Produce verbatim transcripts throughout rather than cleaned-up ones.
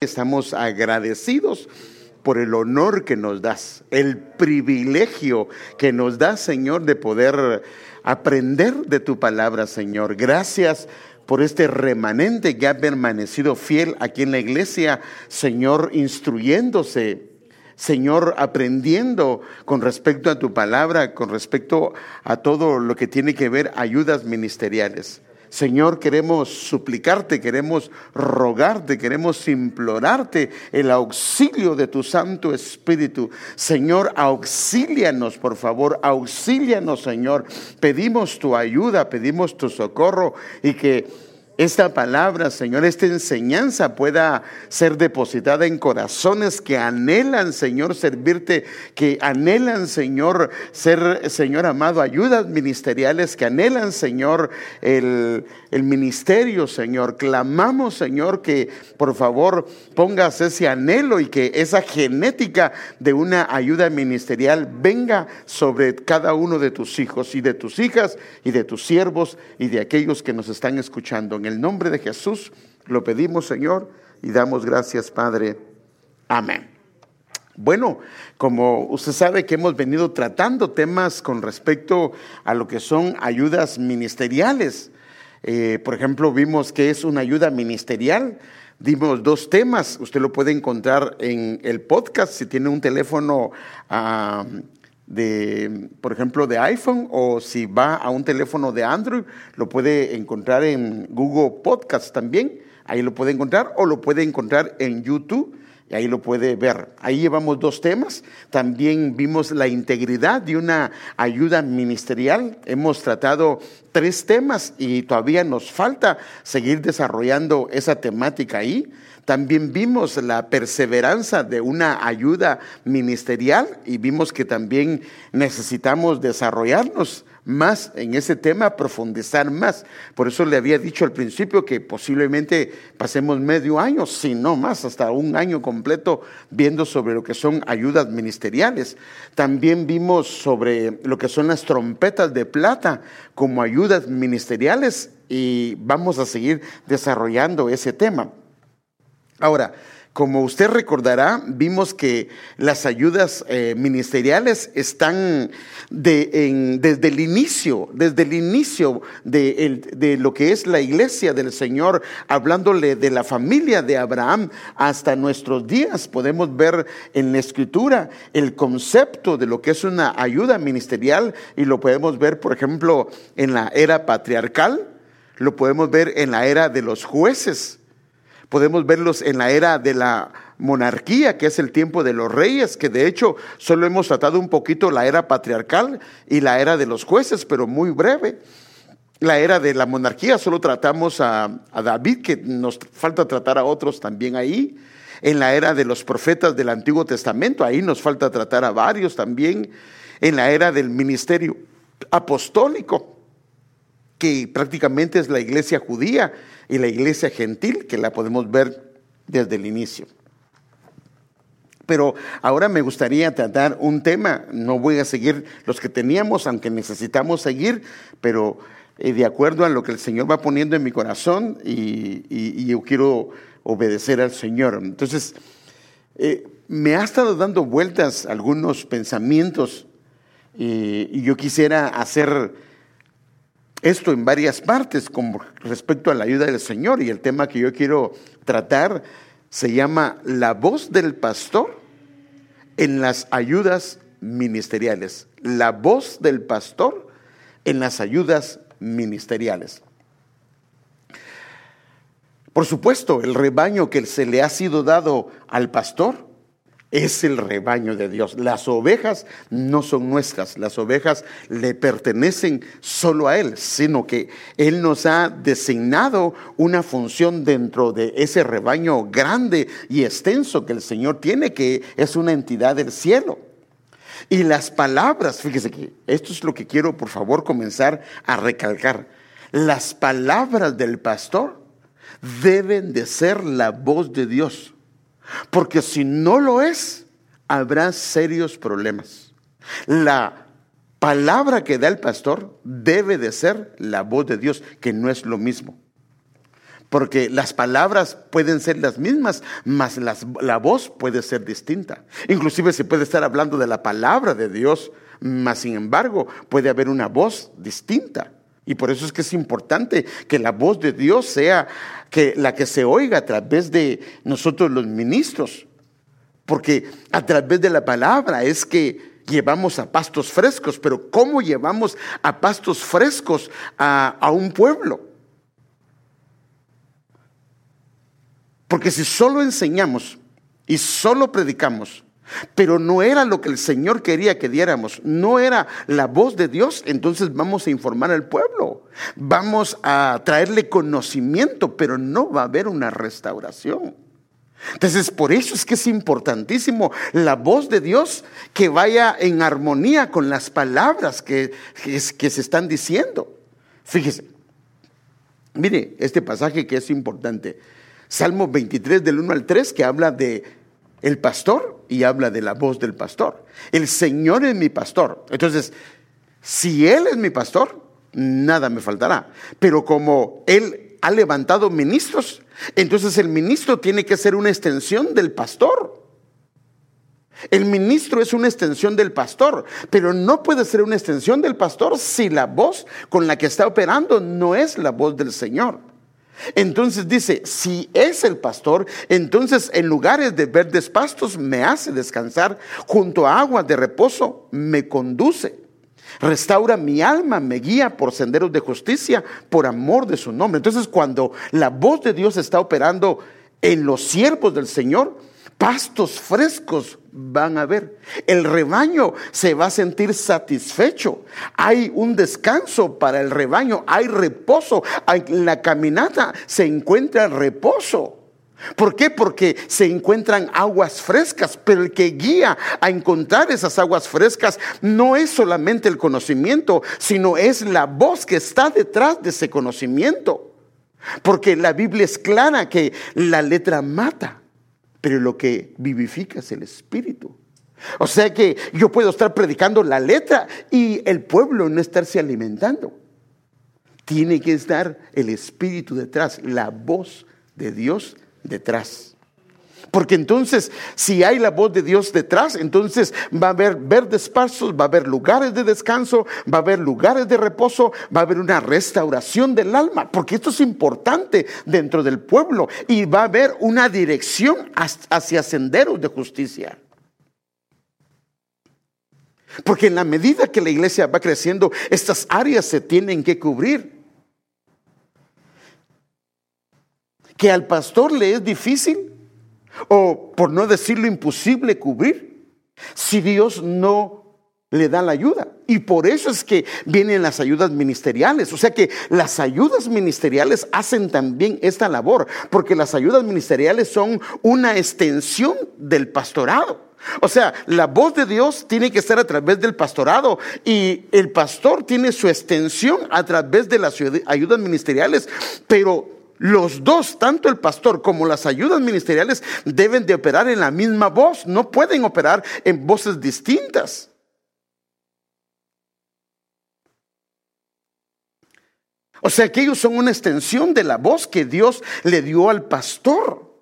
Estamos agradecidos por el honor que nos das, el privilegio que nos das, Señor, de poder aprender de tu palabra, Señor. Gracias por este remanente que ha permanecido fiel aquí en la iglesia, Señor, instruyéndose, Señor, aprendiendo con respecto a tu palabra, con respecto a todo lo que tiene que ver ayudas ministeriales. Señor, queremos suplicarte, queremos rogarte, queremos implorarte el auxilio de tu Santo Espíritu. Señor, auxílianos, por favor, auxílianos, Señor. Pedimos tu ayuda, pedimos tu socorro y que esta palabra, Señor, esta enseñanza pueda ser depositada en corazones que anhelan, Señor, servirte, que anhelan, Señor, ser, Señor amado, ayudas ministeriales, que anhelan, Señor, el, el ministerio, Señor. Clamamos, Señor, que por favor pongas ese anhelo y que esa genética de una ayuda ministerial venga sobre cada uno de tus hijos y de tus hijas y de tus siervos y de aquellos que nos están escuchando. En el nombre de Jesús lo pedimos, Señor, y damos gracias, Padre. Amén. Bueno, como usted sabe que hemos venido tratando temas con respecto a lo que son ayudas ministeriales. Eh, por ejemplo, vimos que es una ayuda ministerial. Dimos dos temas. Usted lo puede encontrar en el podcast si tiene un teléfono uh, de, por ejemplo, de iPhone, o si va a un teléfono de Android, lo puede encontrar en Google Podcast también, ahí lo puede encontrar, o lo puede encontrar en YouTube y ahí lo puede ver. Ahí llevamos dos temas. También vimos la integridad de una ayuda ministerial. Hemos tratado tres temas y todavía nos falta seguir desarrollando esa temática ahí. También vimos la perseverancia de una ayuda ministerial y vimos que también necesitamos desarrollarnos más en ese tema, profundizar más. Por eso le había dicho al principio que posiblemente pasemos medio año, si no más, hasta un año completo viendo sobre lo que son ayudas ministeriales. También vimos sobre lo que son las trompetas de plata como ayudas ministeriales y vamos a seguir desarrollando ese tema. Ahora, como usted recordará, vimos que las ayudas eh, ministeriales están de, en, desde el inicio, desde el inicio de, el, de lo que es la iglesia del Señor, hablándole de la familia de Abraham hasta nuestros días. Podemos ver en la Escritura el concepto de lo que es una ayuda ministerial y lo podemos ver, por ejemplo, en la era patriarcal, lo podemos ver en la era de los jueces. Podemos verlos en la era de la monarquía, que es el tiempo de los reyes, que de hecho solo hemos tratado un poquito la era patriarcal y la era de los jueces, pero muy breve. La era de la monarquía solo tratamos a, a David, que nos falta tratar a otros también ahí. En la era de los profetas del Antiguo Testamento, ahí nos falta tratar a varios también. En la era del ministerio apostólico, que prácticamente es la iglesia judía y la iglesia gentil, que la podemos ver desde el inicio. Pero ahora me gustaría tratar un tema. No voy a seguir los que teníamos, aunque necesitamos seguir, pero de acuerdo a lo que el Señor va poniendo en mi corazón, y, y, y yo quiero obedecer al Señor. Entonces, eh, me ha estado dando vueltas algunos pensamientos, eh, y yo quisiera hacer esto en varias partes con respecto a la ayuda del Señor, y el tema que yo quiero tratar se llama la voz del pastor en las ayudas ministeriales. La voz del pastor en las ayudas ministeriales. Por supuesto, el rebaño que se le ha sido dado al pastor es el rebaño de Dios. Las ovejas no son nuestras. Las ovejas le pertenecen solo a Él, sino que Él nos ha designado una función dentro de ese rebaño grande y extenso que el Señor tiene, que es una entidad del cielo. Y las palabras, fíjese que esto es lo que quiero, por favor, comenzar a recalcar. Las palabras del pastor deben de ser la voz de Dios. Porque si no lo es, habrá serios problemas. La palabra que da el pastor debe de ser la voz de Dios, que no es lo mismo. porque las palabras pueden ser las mismas, mas las, la voz puede ser distinta. Inclusive se puede estar hablando de la palabra de Dios, mas sin embargo puede haber una voz distinta. Y por eso es que es importante que la voz de Dios sea que la que se oiga a través de nosotros los ministros, porque a través de la palabra es que llevamos a pastos frescos. Pero ¿cómo llevamos a pastos frescos a, a un pueblo? Porque si solo enseñamos y solo predicamos, pero no era lo que el Señor quería que diéramos, no era la voz de Dios, entonces vamos a informar al pueblo, vamos a traerle conocimiento, pero no va a haber una restauración. Entonces, por eso es que es importantísimo la voz de Dios, que vaya en armonía con las palabras que, que, que se están diciendo. Fíjese, mire este pasaje que es importante. Salmo veintitrés del uno al tres, que habla de el pastor y habla de la voz del pastor. El Señor es mi pastor. Entonces, si Él es mi pastor, nada me faltará. Pero como Él ha levantado ministros, entonces el ministro tiene que ser una extensión del pastor. El ministro es una extensión del pastor, pero no puede ser una extensión del pastor si la voz con la que está operando no es la voz del Señor. Entonces dice, si es el pastor, entonces en lugares de verdes pastos me hace descansar, junto a aguas de reposo me conduce, restaura mi alma, me guía por senderos de justicia, por amor de su nombre. Entonces, cuando la voz de Dios está operando en los siervos del Señor, pastos frescos van a haber. El rebaño se va a sentir satisfecho. Hay un descanso para el rebaño, hay reposo. En la caminata se encuentra reposo. ¿Por qué? Porque se encuentran aguas frescas, pero el que guía a encontrar esas aguas frescas no es solamente el conocimiento, sino es la voz que está detrás de ese conocimiento. Porque la Biblia es clara que la letra mata, pero lo que vivifica es el espíritu. O sea que yo puedo estar predicando la letra y el pueblo no estarse alimentando. Tiene que estar el espíritu detrás, la voz de Dios detrás. Porque entonces, si hay la voz de Dios detrás, entonces va a haber verdes pastos, va a haber lugares de descanso, va a haber lugares de reposo, va a haber una restauración del alma, porque esto es importante dentro del pueblo, y va a haber una dirección hacia senderos de justicia. Porque en la medida que la iglesia va creciendo, estas áreas se tienen que cubrir. Que al pastor le es difícil, o por no decirlo imposible, cubrir si Dios no le da la ayuda. Y por eso es que vienen las ayudas ministeriales. O sea que las ayudas ministeriales hacen también esta labor, porque las ayudas ministeriales son una extensión del pastorado. O sea, la voz de Dios tiene que estar a través del pastorado, y el pastor tiene su extensión a través de las ayudas ministeriales, pero los dos, tanto el pastor como las ayudas ministeriales, deben de operar en la misma voz. No pueden operar en voces distintas. O sea que ellos son una extensión de la voz que Dios le dio al pastor.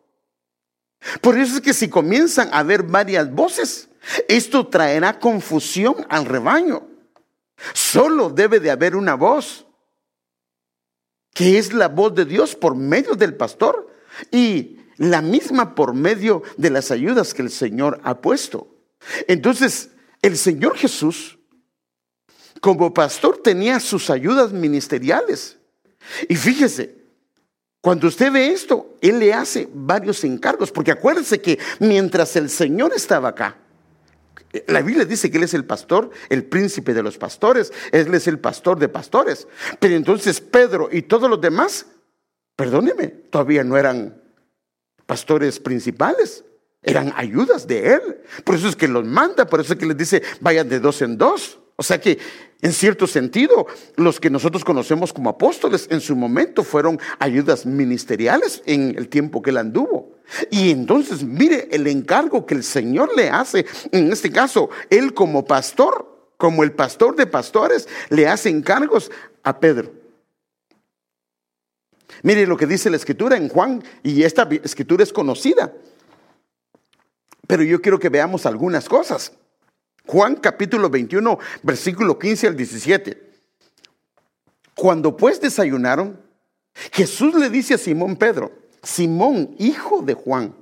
Por eso es que si comienzan a haber varias voces, esto traerá confusión al rebaño. Solo debe de haber una voz, que es la voz de Dios por medio del pastor, y la misma por medio de las ayudas que el Señor ha puesto. Entonces, el Señor Jesús, como pastor, tenía sus ayudas ministeriales. Y fíjese, cuando usted ve esto, Él le hace varios encargos, porque acuérdese que mientras el Señor estaba acá, la Biblia dice que Él es el pastor, el príncipe de los pastores, Él es el pastor de pastores. Pero entonces Pedro y todos los demás, perdóneme, todavía no eran pastores principales, eran ayudas de Él. Por eso es que los manda, por eso es que les dice, vayan de dos en dos. O sea que, en cierto sentido, los que nosotros conocemos como apóstoles, en su momento fueron ayudas ministeriales en el tiempo que Él anduvo. Y entonces, mire el encargo que el Señor le hace. En este caso, Él como pastor, como el pastor de pastores, le hace encargos a Pedro. Mire lo que dice la escritura en Juan, y esta escritura es conocida, pero yo quiero que veamos algunas cosas. Juan capítulo veintiuno, versículo quince al diecisiete. Cuando pues desayunaron, Jesús le dice a Simón Pedro: Simón, hijo de Juan,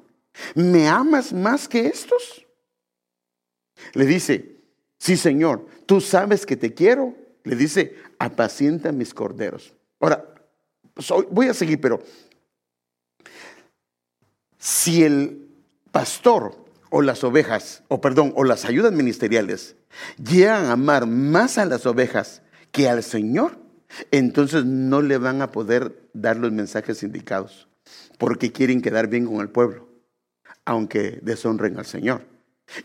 ¿me amas más que estos? Le dice: sí, Señor, tú sabes que te quiero. Le dice: apacienta mis corderos. Ahora, soy, voy a seguir, pero si el pastor o las ovejas, o perdón, o las ayudas ministeriales llegan a amar más a las ovejas que al Señor, entonces no le van a poder dar los mensajes indicados, porque quieren quedar bien con el pueblo, aunque deshonren al Señor.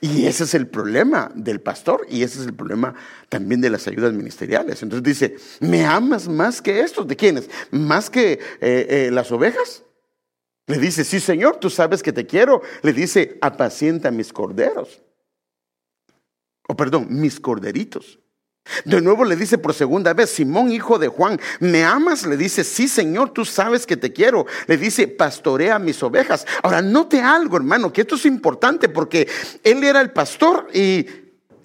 Y ese es el problema del pastor, y ese es el problema también de las ayudas ministeriales. Entonces dice: ¿me amas más que estos? ¿De quiénes? ¿Más que eh, eh, las ovejas? Le dice: sí, Señor, tú sabes que te quiero. Le dice: apacienta mis corderos. O oh, perdón, mis corderitos. De nuevo le dice por segunda vez: Simón, hijo de Juan, ¿me amas? Le dice: sí, Señor, tú sabes que te quiero. Le dice: pastorea mis ovejas. Ahora, note algo, hermano, que esto es importante, porque él era el pastor y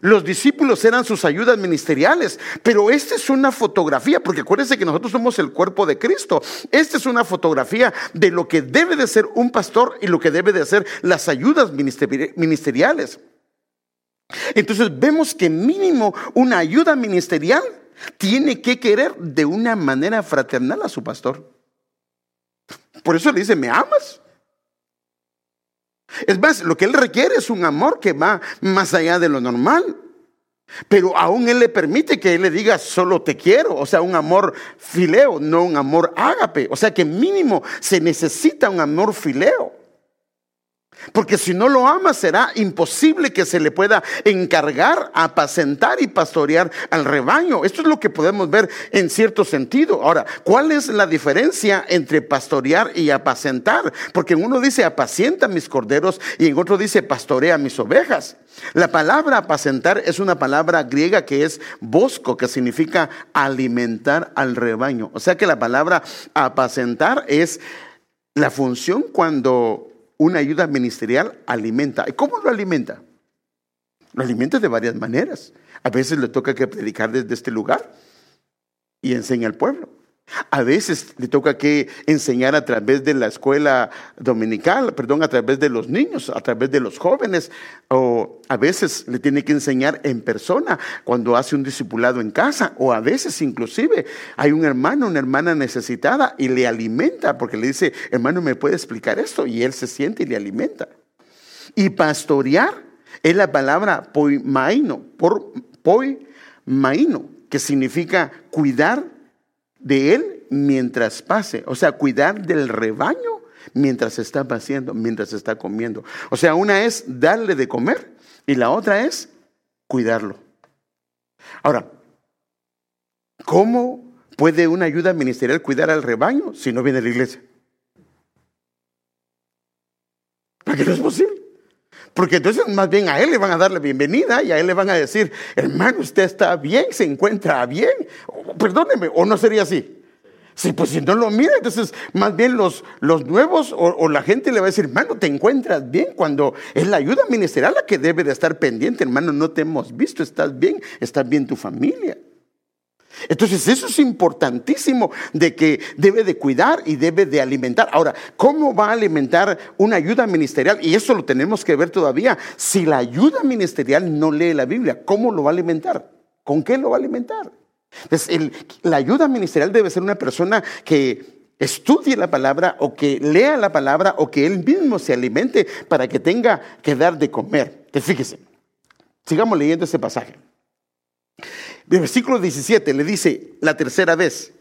los discípulos eran sus ayudas ministeriales. Pero esta es una fotografía, porque acuérdense que nosotros somos el cuerpo de Cristo. Esta es una fotografía de lo que debe de ser un pastor y lo que debe de hacer las ayudas ministeriales. Entonces vemos que mínimo una ayuda ministerial tiene que querer de una manera fraternal a su pastor. Por eso le dice: ¿me amas? Es más, lo que él requiere es un amor que va más allá de lo normal. Pero aún él le permite que él le diga: solo te quiero. O sea, un amor fileo, no un amor ágape. O sea que mínimo se necesita un amor fileo, porque si no lo ama, será imposible que se le pueda encargar, apacentar y pastorear al rebaño. Esto es lo que podemos ver en cierto sentido. Ahora, ¿cuál es la diferencia entre pastorear y apacentar? Porque en uno dice: apacienta mis corderos, y en otro dice: pastorea mis ovejas. La palabra apacentar es una palabra griega que es bosco, que significa alimentar al rebaño. O sea que la palabra apacentar es la función cuando una ayuda ministerial alimenta. ¿Y cómo lo alimenta? Lo alimenta de varias maneras. A veces le toca que predicar desde este lugar y enseña al pueblo. A veces le toca que enseñar a través de la escuela dominical, perdón, a través de los niños, a través de los jóvenes, o a veces le tiene que enseñar en persona cuando hace un discipulado en casa, o a veces inclusive hay un hermano, una hermana necesitada y le alimenta, porque le dice: hermano, ¿me puede explicar esto? Y él se siente y le alimenta. Y pastorear es la palabra poimaino, por, poimaino, que significa cuidar de él mientras pase. O sea, cuidar del rebaño mientras está paseando, mientras está comiendo. O sea, una es darle de comer y la otra es cuidarlo. Ahora, ¿cómo puede una ayuda ministerial cuidar al rebaño si no viene a la iglesia? Porque no es posible. Porque entonces más bien a él le van a dar la bienvenida y a él le van a decir: hermano, usted está bien, se encuentra bien. O, perdóneme, ¿o no sería así? Sí, pues si no lo mira, entonces más bien los, los nuevos o, o la gente le va a decir: hermano, ¿te encuentras bien? Cuando es la ayuda ministerial la que debe de estar pendiente: hermano, no te hemos visto, estás bien, estás bien tu familia. Entonces eso es importantísimo, de que debe de cuidar y debe de alimentar. Ahora, ¿cómo va a alimentar una ayuda ministerial? Y eso lo tenemos que ver todavía. Si la ayuda ministerial no lee la Biblia, ¿cómo lo va a alimentar? ¿Con qué lo va a alimentar? Entonces, el, la ayuda ministerial debe ser una persona que estudie la palabra, o que lea la palabra, o que él mismo se alimente para que tenga que dar de comer. Entonces, fíjese, sigamos leyendo este pasaje. El versículo diecisiete le dice la tercera vez.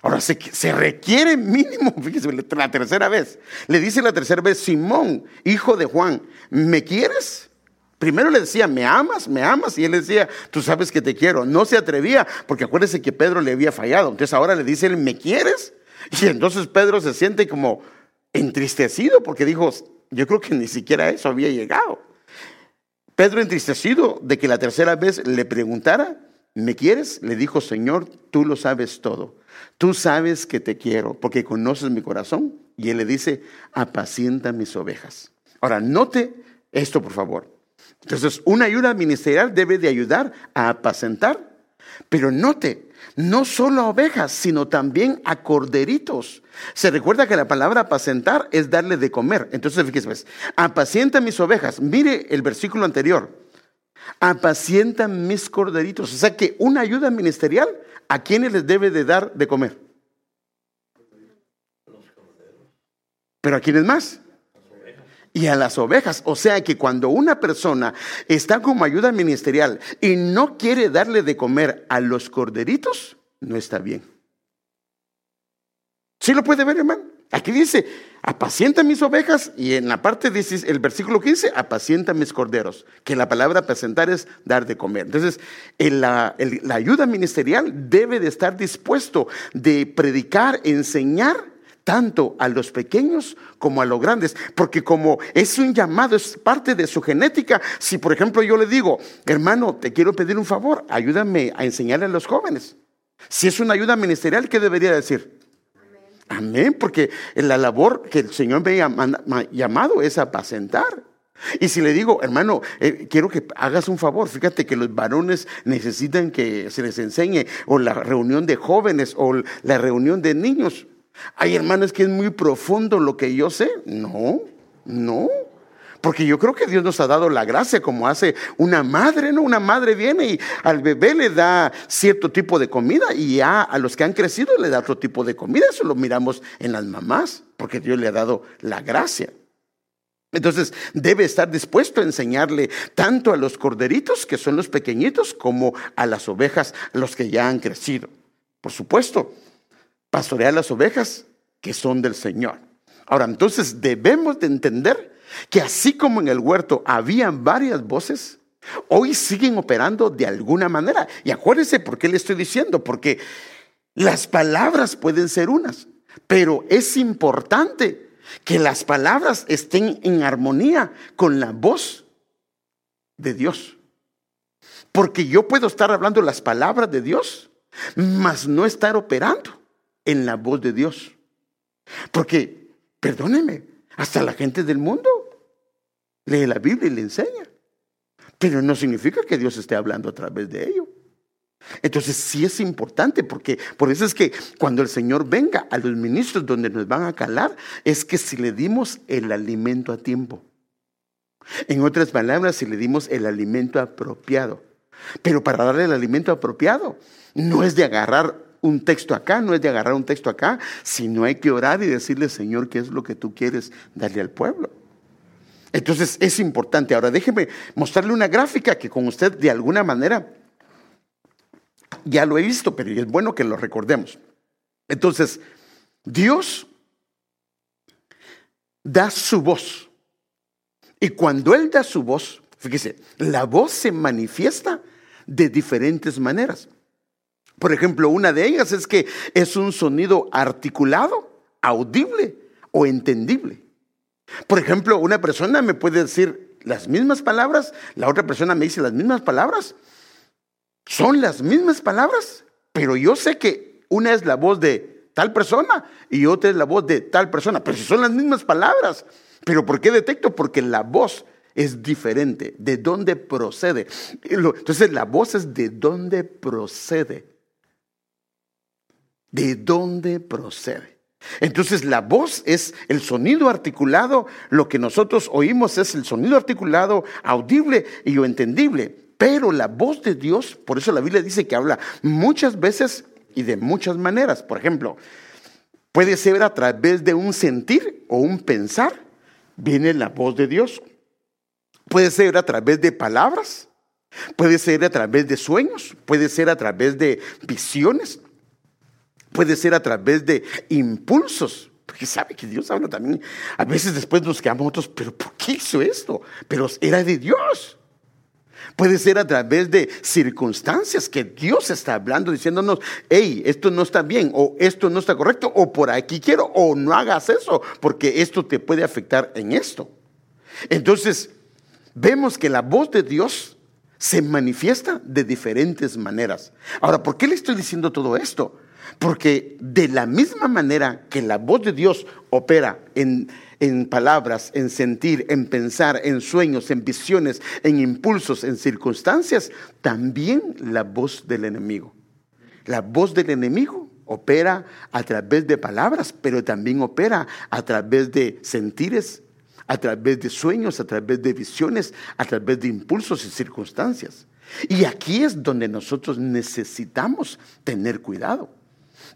Ahora se, se requiere mínimo, fíjese, la tercera vez. Le dice la tercera vez: Simón, hijo de Juan, ¿me quieres? Primero le decía: ¿me amas? ¿Me amas? Y él decía: tú sabes que te quiero. No se atrevía, porque acuérdese que Pedro le había fallado. Entonces ahora le dice él: ¿me quieres? Y entonces Pedro se siente como entristecido, porque dijo: yo creo que ni siquiera eso había llegado. Pedro entristecido de que la tercera vez le preguntara ¿me quieres? Le dijo, Señor, tú lo sabes todo. Tú sabes que te quiero porque conoces mi corazón. Y él le dice, apacienta mis ovejas. Ahora, note esto, por favor. Entonces, una ayuda ministerial debe de ayudar a apacentar. Pero note, no solo a ovejas, sino también a corderitos. Se recuerda que la palabra apacentar es darle de comer. Entonces, fíjese, pues, apacienta mis ovejas. Mire el versículo anterior. Apacienta mis corderitos. O sea que una ayuda ministerial, ¿a quiénes les debe de dar de comer? ¿Pero a quiénes más? Y a las ovejas. O sea que cuando una persona está como ayuda ministerial y no quiere darle de comer a los corderitos, no está bien. ¿Sí lo puede ver, hermano? Aquí dice, apacienta mis ovejas, y en la parte dice, el versículo quince, apacienta mis corderos, que la palabra apacentar es dar de comer. Entonces, el, la, el, la ayuda ministerial debe de estar dispuesto de predicar, enseñar, tanto a los pequeños como a los grandes, porque como es un llamado, es parte de su genética. Si por ejemplo yo le digo, hermano, te quiero pedir un favor, ayúdame a enseñarle a los jóvenes. Si es una ayuda ministerial, ¿qué debería decir? Amén, Amén porque la labor que el Señor me ha llamado es apacentar. Y si le digo, hermano, eh, quiero que hagas un favor, fíjate que los varones necesitan que se les enseñe, o la reunión de jóvenes, o la reunión de niños. Hay hermanos que es muy profundo lo que yo sé. No, no. Porque yo creo que Dios nos ha dado la gracia, como hace una madre, ¿no? Una madre viene y al bebé le da cierto tipo de comida, y ya a los que han crecido le da otro tipo de comida. Eso lo miramos en las mamás, porque Dios le ha dado la gracia. Entonces, debe estar dispuesto a enseñarle tanto a los corderitos, que son los pequeñitos, como a las ovejas, los que ya han crecido. Por supuesto, pastorear las ovejas que son del Señor. Ahora, entonces debemos de entender que así como en el huerto habían varias voces, hoy siguen operando de alguna manera. Y acuérdense por qué le estoy diciendo, porque las palabras pueden ser unas, pero es importante que las palabras estén en armonía con la voz de Dios. Porque yo puedo estar hablando las palabras de Dios, mas no estar operando en la voz de Dios. Porque, perdónenme, hasta la gente del mundo lee la Biblia y le enseña, pero no significa que Dios esté hablando a través de ello. Entonces sí es importante, porque por eso es que cuando el Señor venga a los ministros, donde nos van a calar es que si le dimos el alimento a tiempo. En otras palabras, si le dimos el alimento apropiado. Pero para darle el alimento apropiado, no es de agarrar un texto acá, no es de agarrar un texto acá, sino hay que orar y decirle, Señor, ¿qué es lo que tú quieres darle al pueblo? Entonces es importante. Ahora déjeme mostrarle una gráfica que con usted de alguna manera ya lo he visto, pero es bueno que lo recordemos. Entonces, Dios da su voz, y cuando Él da su voz, fíjese, la voz se manifiesta de diferentes maneras. Por ejemplo, una de ellas es que es un sonido articulado, audible o entendible. Por ejemplo, una persona me puede decir las mismas palabras, la otra persona me dice las mismas palabras. Son las mismas palabras, pero yo sé que una es la voz de tal persona y otra es la voz de tal persona. Pero si son las mismas palabras, ¿pero por qué detecto? Porque la voz es diferente, de dónde procede. Entonces, la voz es de dónde procede. ¿De dónde procede? Entonces la voz es el sonido articulado, lo que nosotros oímos es el sonido articulado, audible y o entendible. Pero la voz de Dios, por eso la Biblia dice que habla muchas veces y de muchas maneras. Por ejemplo, puede ser a través de un sentir o un pensar, viene la voz de Dios. Puede ser a través de palabras, puede ser a través de sueños, puede ser a través de visiones. Puede ser a través de impulsos, porque sabe que Dios habla también. A veces después nos quedamos otros, pero ¿por qué hizo esto? Pero era de Dios. Puede ser a través de circunstancias que Dios está hablando, diciéndonos, hey, esto no está bien, o esto no está correcto, o por aquí quiero, o no hagas eso, porque esto te puede afectar en esto. Entonces, vemos que la voz de Dios se manifiesta de diferentes maneras. Ahora, ¿por qué le estoy diciendo todo esto? Porque de la misma manera que la voz de Dios opera en, en palabras, en sentir, en pensar, en sueños, en visiones, en impulsos, en circunstancias, también la voz del enemigo. La voz del enemigo opera a través de palabras, pero también opera a través de sentires, a través de sueños, a través de visiones, a través de impulsos y circunstancias. Y aquí es donde nosotros necesitamos tener cuidado.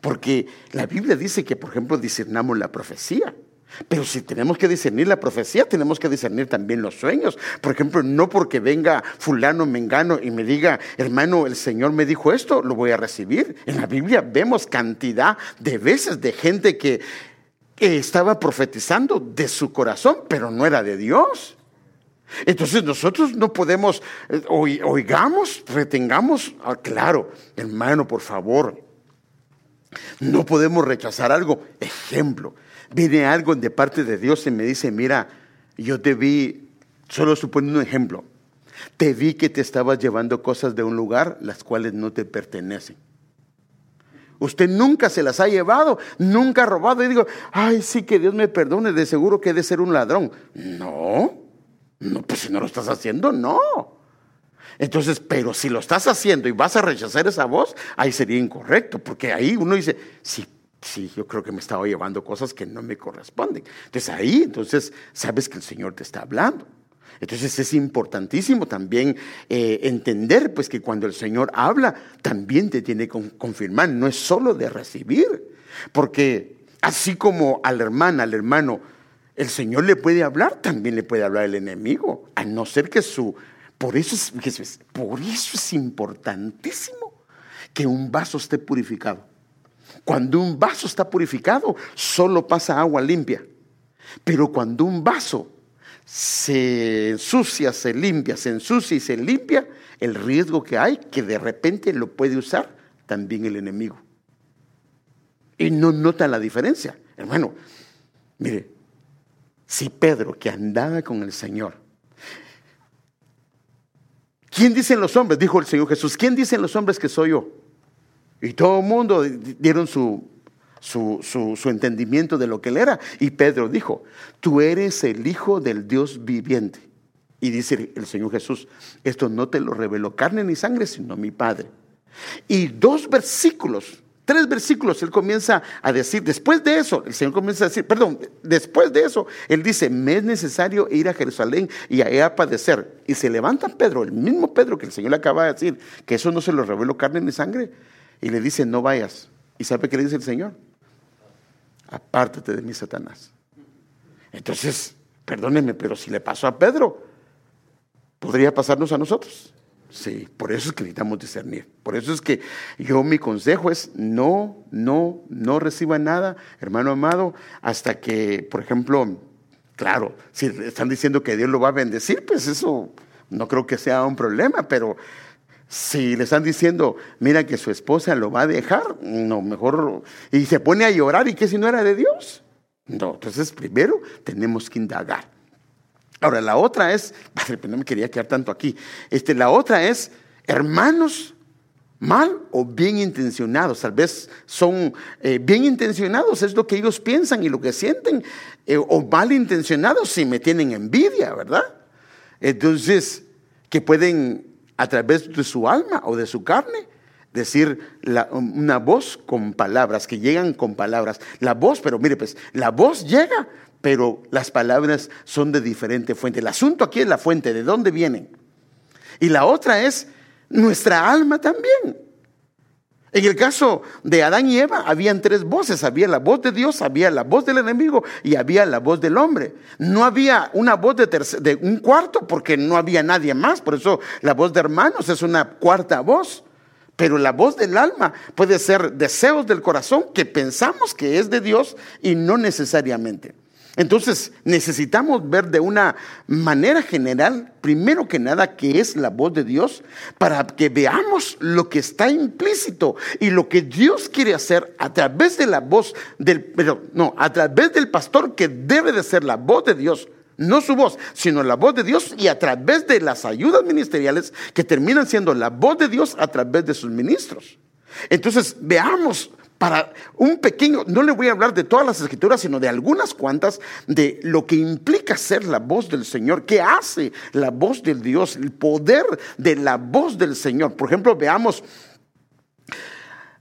Porque la Biblia dice que, por ejemplo, discernamos la profecía. Pero si tenemos que discernir la profecía, tenemos que discernir también los sueños. Por ejemplo, no porque venga fulano, mengano y me diga, hermano, el Señor me dijo esto, lo voy a recibir. En la Biblia vemos cantidad de veces de gente que estaba profetizando de su corazón, pero no era de Dios. Entonces nosotros no podemos, oigamos, retengamos, ah, claro, hermano, por favor, no podemos rechazar algo. Ejemplo, viene algo de parte de Dios y me dice, mira, yo te vi, solo suponiendo un ejemplo, te vi que te estabas llevando cosas de un lugar las cuales no te pertenecen. Usted nunca se las ha llevado, nunca ha robado. Y digo, ay, sí, que Dios me perdone, de seguro que he de ser un ladrón. No, no, pues si no lo estás haciendo, no. Entonces, pero si lo estás haciendo y vas a rechazar esa voz, ahí sería incorrecto, porque ahí uno dice, sí, sí, yo creo que me estaba llevando cosas que no me corresponden. Entonces ahí, entonces, sabes que el Señor te está hablando. Entonces es importantísimo también eh, entender pues que cuando el Señor habla, también te tiene que confirmar, no es solo de recibir. Porque así como a la hermana, al hermano, el Señor le puede hablar, también le puede hablar el enemigo, a no ser que su... Por eso es, por eso es importantísimo que un vaso esté purificado. Cuando un vaso está purificado, solo pasa agua limpia. Pero cuando un vaso se ensucia, se limpia, se ensucia y se limpia, el riesgo que hay que de repente lo puede usar también el enemigo. Y no nota la diferencia. Hermano, mire, si Pedro, que andaba con el Señor, ¿quién dicen los hombres? Dijo el Señor Jesús, ¿quién dicen los hombres que soy yo? Y todo el mundo dieron su... Su, su, su entendimiento de lo que él era. Y Pedro dijo, tú eres el Hijo del Dios viviente. Y dice el Señor Jesús, esto no te lo reveló carne ni sangre, sino mi Padre. Y dos versículos, tres versículos, él comienza a decir, después de eso, el Señor comienza a decir, perdón, después de eso, él dice, me es necesario ir a Jerusalén y allá padecer. Y se levanta Pedro, el mismo Pedro que el Señor le acaba de decir, que eso no se lo reveló carne ni sangre, y le dice, no vayas. ¿Y sabe qué le dice el Señor? Apártate de mí, Satanás. Entonces, perdónenme, pero si le pasó a Pedro, ¿podría pasarnos a nosotros? Sí, por eso es que necesitamos discernir. Por eso es que yo, mi consejo es no, no, no reciba nada, hermano amado, hasta que, por ejemplo, claro, si están diciendo que Dios lo va a bendecir, pues eso no creo que sea un problema, pero... Si le están diciendo, mira que su esposa lo va a dejar, no, mejor, y se pone a llorar, ¿y qué si no era de Dios? No, entonces primero tenemos que indagar. Ahora, la otra es, no me quería quedar tanto aquí, este, la otra es, hermanos mal o bien intencionados, tal vez son eh, bien intencionados, es lo que ellos piensan y lo que sienten, eh, o mal intencionados si me tienen envidia, ¿verdad? Entonces, que pueden... a través de su alma o de su carne, decir la, una voz con palabras, que llegan con palabras. La voz, pero mire pues, la voz llega, pero las palabras son de diferente fuente. El asunto aquí es la fuente, de dónde vienen. Y la otra es nuestra alma también. En el caso de Adán y Eva, habían tres voces. Había la voz de Dios, había la voz del enemigo y había la voz del hombre. No había una voz de, terce- de un cuarto porque no había nadie más. Por eso la voz de hermanos es una cuarta voz. Pero la voz del alma puede ser deseos del corazón que pensamos que es de Dios y no necesariamente. Entonces necesitamos ver de una manera general, primero que nada, qué es la voz de Dios, para que veamos lo que está implícito y lo que Dios quiere hacer a través de la voz del, pero no, a través del pastor, que debe de ser la voz de Dios, no su voz, sino la voz de Dios, y a través de las ayudas ministeriales que terminan siendo la voz de Dios a través de sus ministros. Entonces, veamos para un pequeño, no le voy a hablar de todas las escrituras, sino de algunas cuantas, de lo que implica ser la voz del Señor, qué hace la voz del Dios, el poder de la voz del Señor. Por ejemplo, veamos,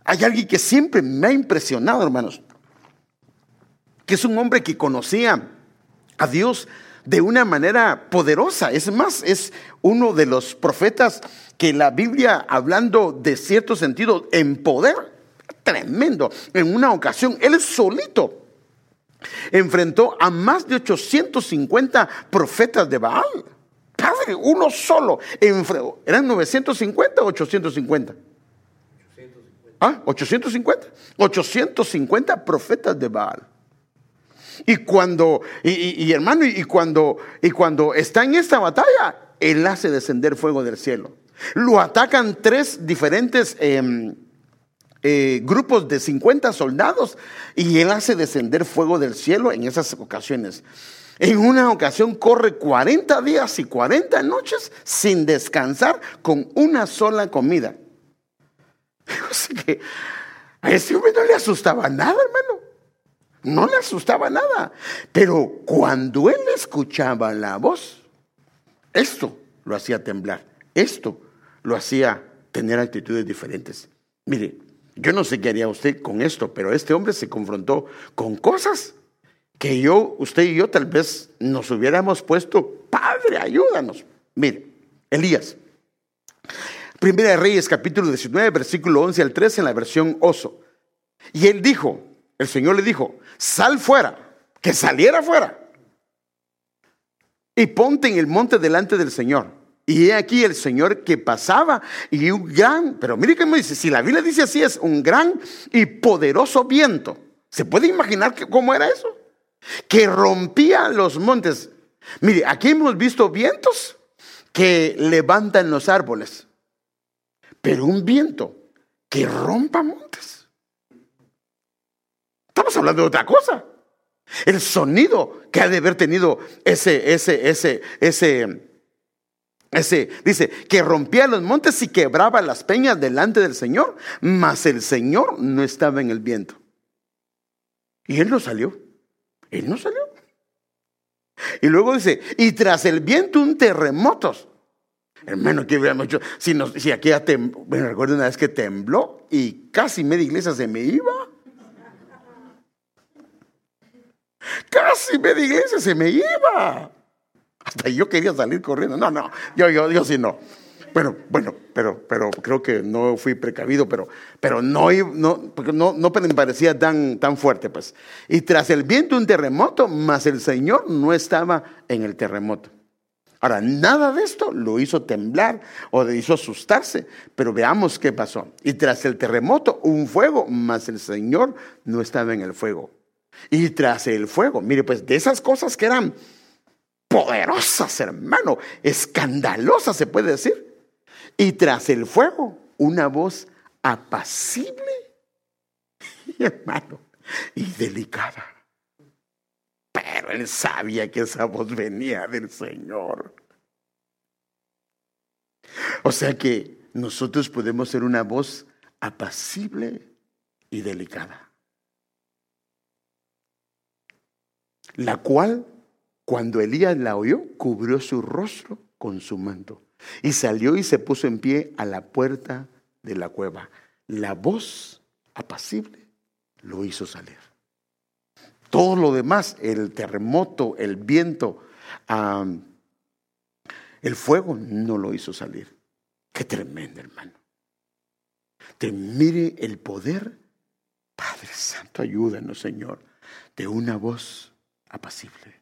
hay alguien que siempre me ha impresionado, hermanos, que es un hombre que conocía a Dios de una manera poderosa. Es más, es uno de los profetas que la Biblia, hablando de cierto sentido, en poder, tremendo. En una ocasión, él solito enfrentó a más de ochocientos cincuenta profetas de Baal. Padre, uno solo. ¿Eran novecientos cincuenta o ochocientos cincuenta? Ah, ochocientos cincuenta. ochocientos cincuenta profetas de Baal. Y cuando, y, y, y hermano, y cuando, y cuando está en esta batalla, él hace descender fuego del cielo. Lo atacan tres diferentes eh, Eh, grupos de cincuenta soldados, y él hace descender fuego del cielo en esas ocasiones. En una ocasión corre cuarenta días y cuarenta noches sin descansar, con una sola comida. Así que a ese hombre no le asustaba nada, hermano. No le asustaba nada. Pero cuando él escuchaba la voz, esto lo hacía temblar. Esto lo hacía tener actitudes diferentes. Mire, yo no sé qué haría usted con esto, pero este hombre se confrontó con cosas que yo, usted y yo tal vez nos hubiéramos puesto, Padre, ayúdanos. Mire, Elías, Primera de Reyes, capítulo diecinueve, versículo once al trece, en la versión Oso. Y él dijo, el Señor le dijo, sal fuera, que saliera fuera, y ponte en el monte delante del Señor. Y he aquí el Señor que pasaba, y un gran, pero mire que me dice, si la Biblia dice así, es un gran y poderoso viento. ¿Se puede imaginar que, cómo era eso? Que rompía los montes. Mire, aquí hemos visto vientos que levantan los árboles, pero un viento que rompa montes, estamos hablando de otra cosa. El sonido que ha de haber tenido ese, ese, ese, ese, Ese, dice que rompía los montes y quebraba las peñas delante del Señor, mas el Señor no estaba en el viento. Y él no salió, él no salió. Y luego dice, y tras el viento un terremoto. Hermano, ¿qué hubiéramos hecho? Si, nos, si aquí ya tem, me recuerdo una vez que tembló y casi media iglesia se me iba. Casi media iglesia se me iba. Hasta yo quería salir corriendo. No, no, yo, yo, yo sí no. Bueno, bueno, pero, pero creo que no fui precavido, pero, pero no, no, no, no me parecía tan, tan fuerte, pues. Y tras el viento un terremoto, mas el Señor no estaba en el terremoto. Ahora, nada de esto lo hizo temblar o le hizo asustarse, pero veamos qué pasó. Y tras el terremoto un fuego, mas el Señor no estaba en el fuego. Y tras el fuego, mire, pues de esas cosas que eran poderosas, hermano, escandalosas, se puede decir. Y tras el fuego, una voz apacible, hermano, y delicada. Pero él sabía que esa voz venía del Señor. O sea que nosotros podemos ser una voz apacible y delicada, la cual, cuando Elías la oyó, cubrió su rostro con su manto y salió y se puso en pie a la puerta de la cueva. La voz apacible lo hizo salir. Todo lo demás, el terremoto, el viento, um, el fuego, no lo hizo salir. Qué tremendo, hermano. Te mire el poder, Padre Santo, ayúdanos, Señor, de una voz apacible.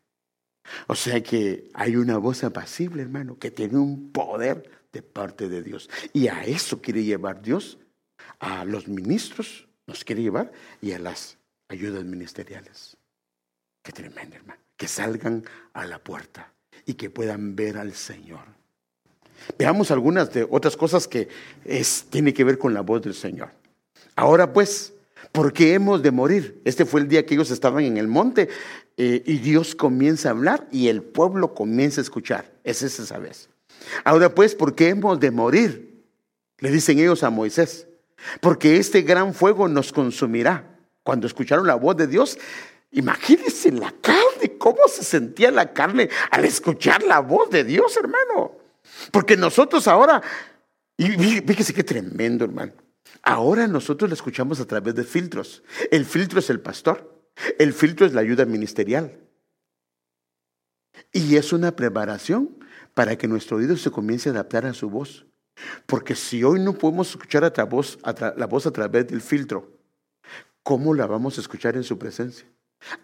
O sea que hay una voz apacible, hermano, que tiene un poder de parte de Dios. Y a eso quiere llevar Dios, a los ministros nos quiere llevar, y a las ayudas ministeriales. Qué tremendo, hermano. Que salgan a la puerta y que puedan ver al Señor. Veamos algunas de otras cosas que es, tiene que ver con la voz del Señor. Ahora pues, ¿por qué hemos de morir? Este fue el día que ellos estaban en el monte. eh, y Dios comienza a hablar y el pueblo comienza a escuchar. Es esa vez. Ahora pues, ¿por qué hemos de morir?, le dicen ellos a Moisés, porque este gran fuego nos consumirá. Cuando escucharon la voz de Dios, imagínense la carne, cómo se sentía la carne al escuchar la voz de Dios, hermano. Porque nosotros ahora, y fíjese qué tremendo, hermano, ahora nosotros la escuchamos a través de filtros. El filtro es el pastor, el filtro es la ayuda ministerial. Y es una preparación para que nuestro oído se comience a adaptar a su voz. Porque si hoy no podemos escuchar a tra- voz, a tra- la voz a través del filtro, ¿cómo la vamos a escuchar en su presencia?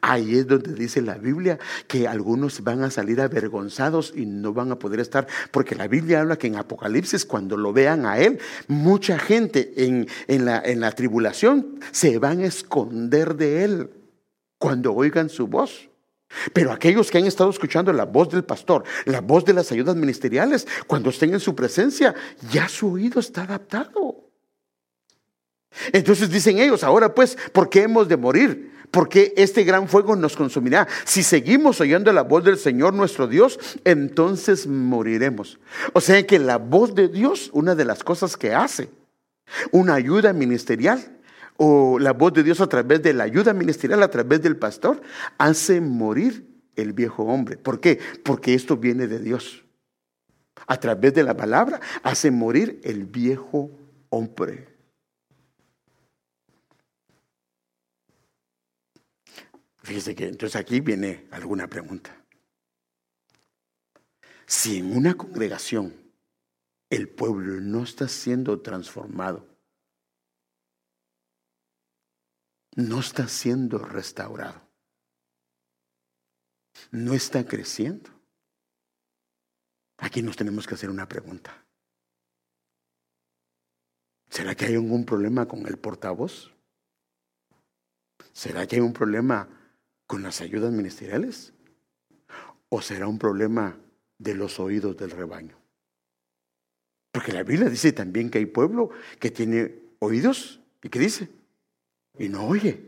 Ahí es donde dice la Biblia que algunos van a salir avergonzados y no van a poder estar, porque la Biblia habla que en Apocalipsis, cuando lo vean a él, mucha gente en, en, la, en la tribulación se van a esconder de él cuando oigan su voz. Pero aquellos que han estado escuchando la voz del pastor, la voz de las ayudas ministeriales, cuando estén en su presencia, ya su oído está adaptado. Entonces dicen ellos, ahora pues, ¿por qué hemos de morir? Porque este gran fuego nos consumirá. Si seguimos oyendo la voz del Señor nuestro Dios, entonces moriremos. O sea que la voz de Dios, una de las cosas que hace una ayuda ministerial, o la voz de Dios a través de la ayuda ministerial, a través del pastor, hace morir el viejo hombre. ¿Por qué? Porque esto viene de Dios. A través de la palabra hace morir el viejo hombre. Fíjese que entonces aquí viene alguna pregunta. Si en una congregación el pueblo no está siendo transformado, no está siendo restaurado, no está creciendo, aquí nos tenemos que hacer una pregunta. ¿Será que hay algún problema con el portavoz? ¿Será que hay un problema con las ayudas ministeriales? ¿O será un problema de los oídos del rebaño? Porque la Biblia dice también que hay pueblo que tiene oídos, ¿y qué dice? Y no oye.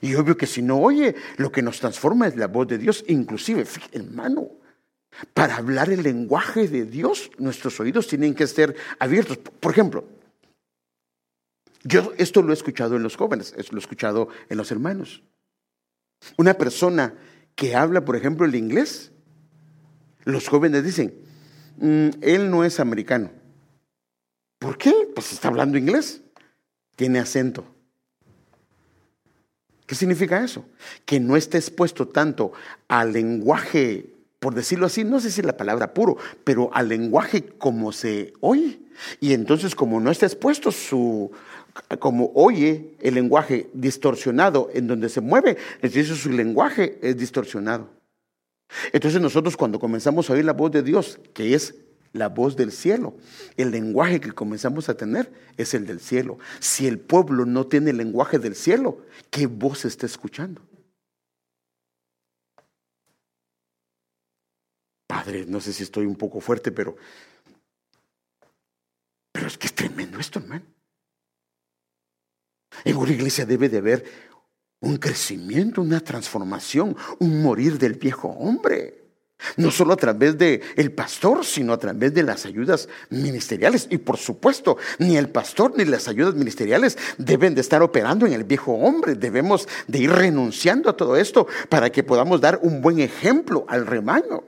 Y obvio que si no oye, lo que nos transforma es la voz de Dios. Inclusive, hermano, para hablar el lenguaje de Dios, nuestros oídos tienen que ser abiertos. Por ejemplo, yo esto lo he escuchado en los jóvenes, esto lo he escuchado en los hermanos. Una persona que habla, por ejemplo, el inglés, los jóvenes dicen, mmm, él no es americano. ¿Por qué? Pues está hablando inglés, tiene acento. ¿Qué significa eso? Que no está expuesto tanto al lenguaje, por decirlo así, no sé si la palabra puro, pero al lenguaje como se oye. Y entonces, como no está expuesto, su, como oye el lenguaje distorsionado en donde se mueve, entonces su lenguaje es distorsionado. Entonces nosotros, cuando comenzamos a oír la voz de Dios, que es la voz del cielo, el lenguaje que comenzamos a tener es el del cielo. Si el pueblo no tiene el lenguaje del cielo, ¿qué voz está escuchando? Padre, no sé si estoy un poco fuerte, pero... Pero es que es tremendo esto, hermano. En una iglesia debe de haber un crecimiento, una transformación, un morir del viejo hombre. No solo a través del pastor, sino a través de las ayudas ministeriales. Y por supuesto, ni el pastor ni las ayudas ministeriales deben de estar operando en el viejo hombre. Debemos de ir renunciando a todo esto para que podamos dar un buen ejemplo al rebaño.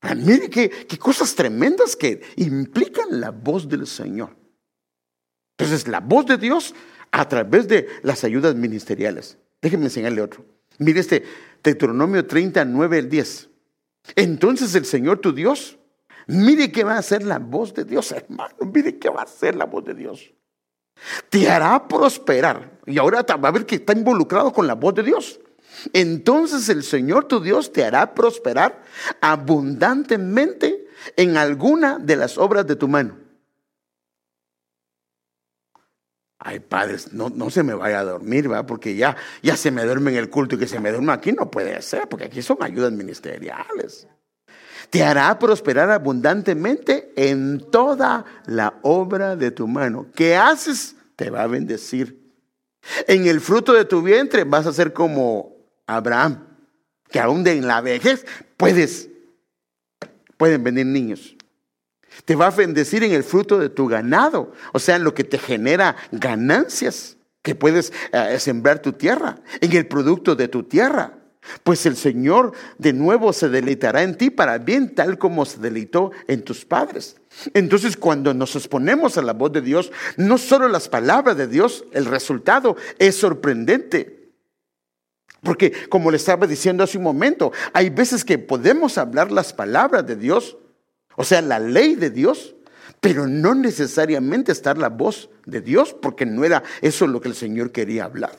Ah, mire qué, qué cosas tremendas que implican la voz del Señor. Entonces, la voz de Dios a través de las ayudas ministeriales. Déjenme enseñarle otro. Mire este Deuteronomio treinta, nueve al diez. Entonces el Señor tu Dios, mire qué va a hacer la voz de Dios, hermano. Mire qué va a hacer la voz de Dios. Te hará prosperar. Y ahora va a ver que está involucrado con la voz de Dios. Entonces el Señor tu Dios te hará prosperar abundantemente en alguna de las obras de tu mano. Ay, padres, no, no se me vaya a dormir, ¿va? Porque ya, ya se me duerme en el culto, y que se me duerma aquí no puede ser, porque aquí son ayudas ministeriales. Te hará prosperar abundantemente en toda la obra de tu mano. ¿Qué haces? Te va a bendecir. En el fruto de tu vientre vas a ser como Abraham, que aún de en la vejez puedes, pueden venir niños. Te va a bendecir en el fruto de tu ganado, o sea, en lo que te genera ganancias, que puedes eh, sembrar tu tierra, en el producto de tu tierra. Pues el Señor de nuevo se deleitará en ti para bien, tal como se deleitó en tus padres. Entonces, cuando nos exponemos a la voz de Dios, no solo las palabras de Dios, el resultado es sorprendente. Porque, como le estaba diciendo hace un momento, hay veces que podemos hablar las palabras de Dios, o sea, la ley de Dios, pero no necesariamente estar la voz de Dios, porque no era eso lo que el Señor quería hablar.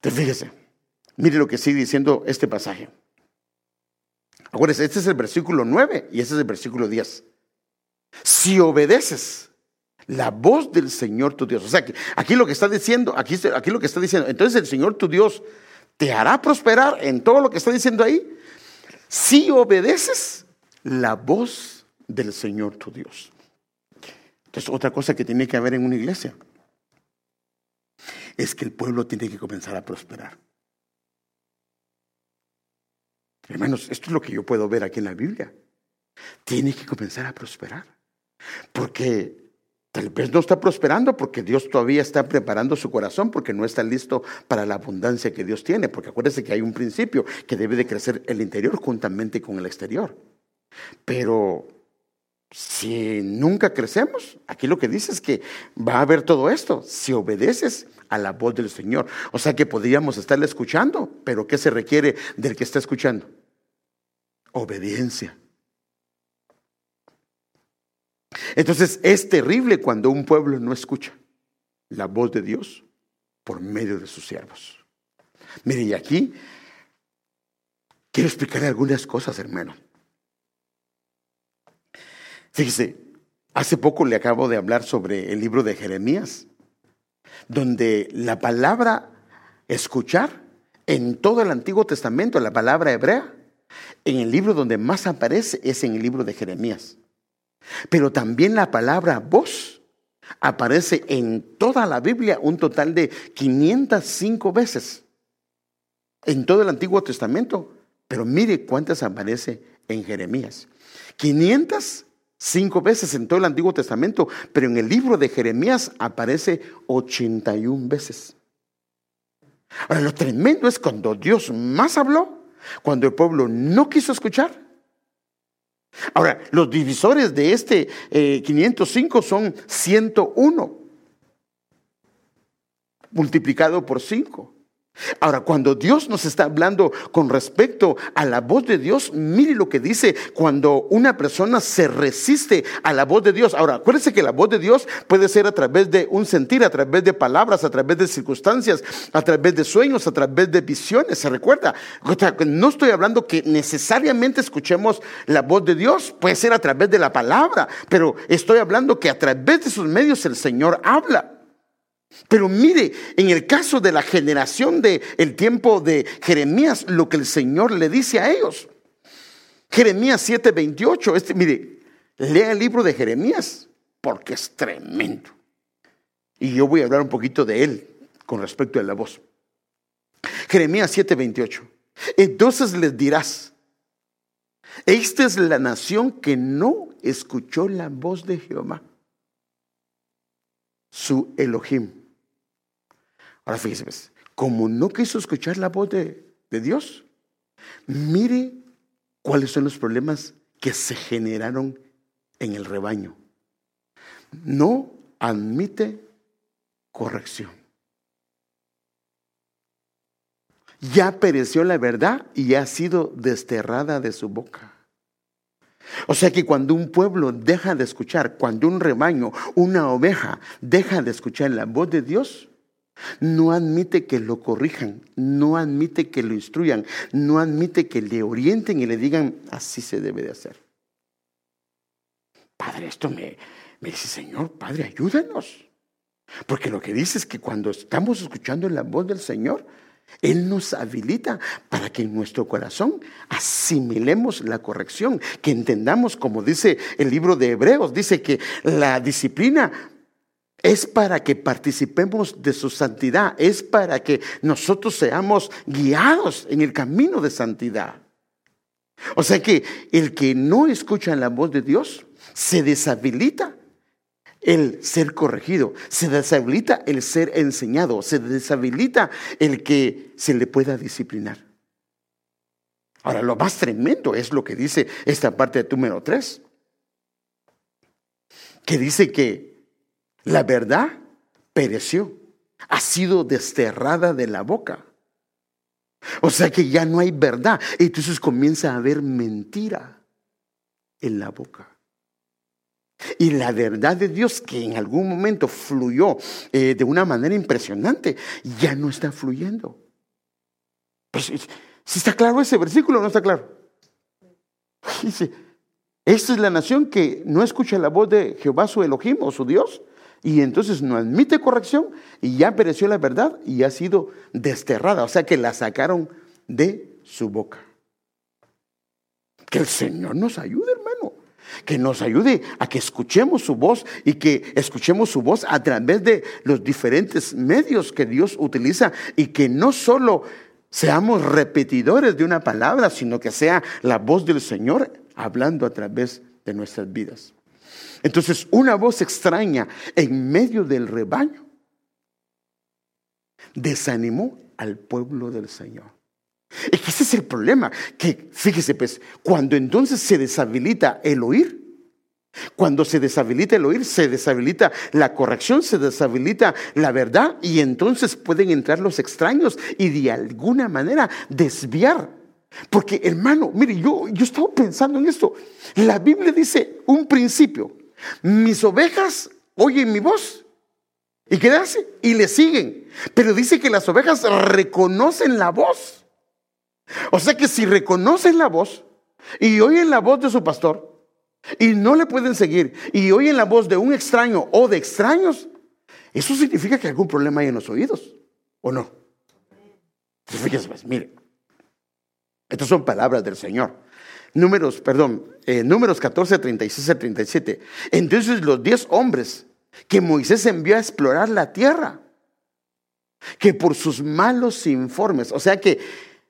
Entonces, fíjese, mire lo que sigue diciendo este pasaje. Acuérdense, este es el versículo nueve y este es el versículo diez. Si obedeces la voz del Señor tu Dios, o sea, que aquí lo que está diciendo, aquí, aquí lo que está diciendo, entonces el Señor tu Dios te hará prosperar en todo lo que está diciendo ahí. Si obedeces la voz del Señor tu Dios. Entonces, otra cosa que tiene que haber en una iglesia es que el pueblo tiene que comenzar a prosperar. Hermanos, esto es lo que yo puedo ver aquí en la Biblia. Tiene que comenzar a prosperar. Porque tal vez no está prosperando porque Dios todavía está preparando su corazón, porque no está listo para la abundancia que Dios tiene. Porque acuérdense que hay un principio que debe de crecer el interior juntamente con el exterior. Pero si nunca crecemos, aquí lo que dice es que va a haber todo esto, si obedeces a la voz del Señor. O sea que podríamos estarle escuchando, pero ¿qué se requiere del que está escuchando? Obediencia. Entonces es terrible cuando un pueblo no escucha la voz de Dios por medio de sus siervos. Mire, y aquí quiero explicarle algunas cosas, hermano. Fíjese, hace poco le acabo de hablar sobre el libro de Jeremías, donde la palabra escuchar en todo el Antiguo Testamento, la palabra hebrea, en el libro donde más aparece es en el libro de Jeremías. Pero también la palabra voz aparece en toda la Biblia un total de quinientas cinco veces en todo el Antiguo Testamento. Pero mire cuántas aparece en Jeremías. quinientas Cinco veces en todo el Antiguo Testamento, pero en el libro de Jeremías aparece ochenta y una veces. Ahora, lo tremendo es cuando Dios más habló, cuando el pueblo no quiso escuchar. Ahora, los divisores de este eh, quinientos cinco son ciento uno, multiplicado por cinco. Ahora, cuando Dios nos está hablando con respecto a la voz de Dios, mire lo que dice cuando una persona se resiste a la voz de Dios. Ahora, acuérdense que la voz de Dios puede ser a través de un sentir, a través de palabras, a través de circunstancias, a través de sueños, a través de visiones. ¿Se recuerda? No estoy hablando que necesariamente escuchemos la voz de Dios, puede ser a través de la palabra, pero estoy hablando que a través de sus medios el Señor habla. Pero mire, en el caso de la generación del tiempo de Jeremías, lo que el Señor le dice a ellos. Jeremías siete veintiocho, este, mire, lea el libro de Jeremías porque es tremendo. Y yo voy a hablar un poquito de él con respecto a la voz. Jeremías siete veintiocho. Entonces les dirás, esta es la nación que no escuchó la voz de Jehová, su Elohim. Ahora fíjense, pues, como no quiso escuchar la voz de, de Dios, mire cuáles son los problemas que se generaron en el rebaño. No admite corrección. Ya pereció la verdad y ha sido desterrada de su boca. O sea que cuando un pueblo deja de escuchar, cuando un rebaño, una oveja, deja de escuchar la voz de Dios, no admite que lo corrijan, no admite que lo instruyan, no admite que le orienten y le digan, así se debe de hacer. Padre, esto me, me dice, Señor, Padre, ayúdanos. Porque lo que dice es que cuando estamos escuchando la voz del Señor, Él nos habilita para que en nuestro corazón asimilemos la corrección, que entendamos, como dice el libro de Hebreos, dice que la disciplina Es para que participemos de su santidad, es para que nosotros seamos guiados en el camino de santidad. O sea que el que no escucha la voz de Dios se deshabilita el ser corregido, se deshabilita el ser enseñado, se deshabilita el que se le pueda disciplinar. Ahora, lo más tremendo es lo que dice esta parte número tres, que dice que la verdad pereció, ha sido desterrada de la boca. O sea que ya no hay verdad. Entonces comienza a haber mentira en la boca. Y la verdad de Dios, que en algún momento fluyó eh, de una manera impresionante, ya no está fluyendo. Pero si, si está claro ese versículo, ¿no está claro? Dice, esta es la nación que no escucha la voz de Jehová su Elohim o su Dios. Y entonces no admite corrección y ya pereció la verdad y ha sido desterrada. O sea que la sacaron de su boca. Que el Señor nos ayude, hermano. Que nos ayude a que escuchemos su voz y que escuchemos su voz a través de los diferentes medios que Dios utiliza y que no solo seamos repetidores de una palabra, sino que sea la voz del Señor hablando a través de nuestras vidas. Entonces, una voz extraña en medio del rebaño desanimó al pueblo del Señor. Es que ese es el problema, que fíjese pues, cuando entonces se deshabilita el oír, cuando se deshabilita el oír, se deshabilita la corrección, se deshabilita la verdad y entonces pueden entrar los extraños y de alguna manera desviar. Porque hermano, mire, yo, yo estaba pensando en esto. La Biblia dice un principio. Mis ovejas oyen mi voz. ¿Y qué hace? Y le siguen. Pero dice que las ovejas reconocen la voz. O sea que si reconocen la voz y oyen la voz de su pastor y no le pueden seguir y oyen la voz de un extraño o de extraños, eso significa que algún problema hay en los oídos, ¿o no? Entonces, fíjense, pues, mire. Estas son palabras del Señor. Números, perdón, eh, números catorce, treinta y seis al treinta y siete. Entonces los diez hombres que Moisés envió a explorar la tierra, que por sus malos informes, o sea que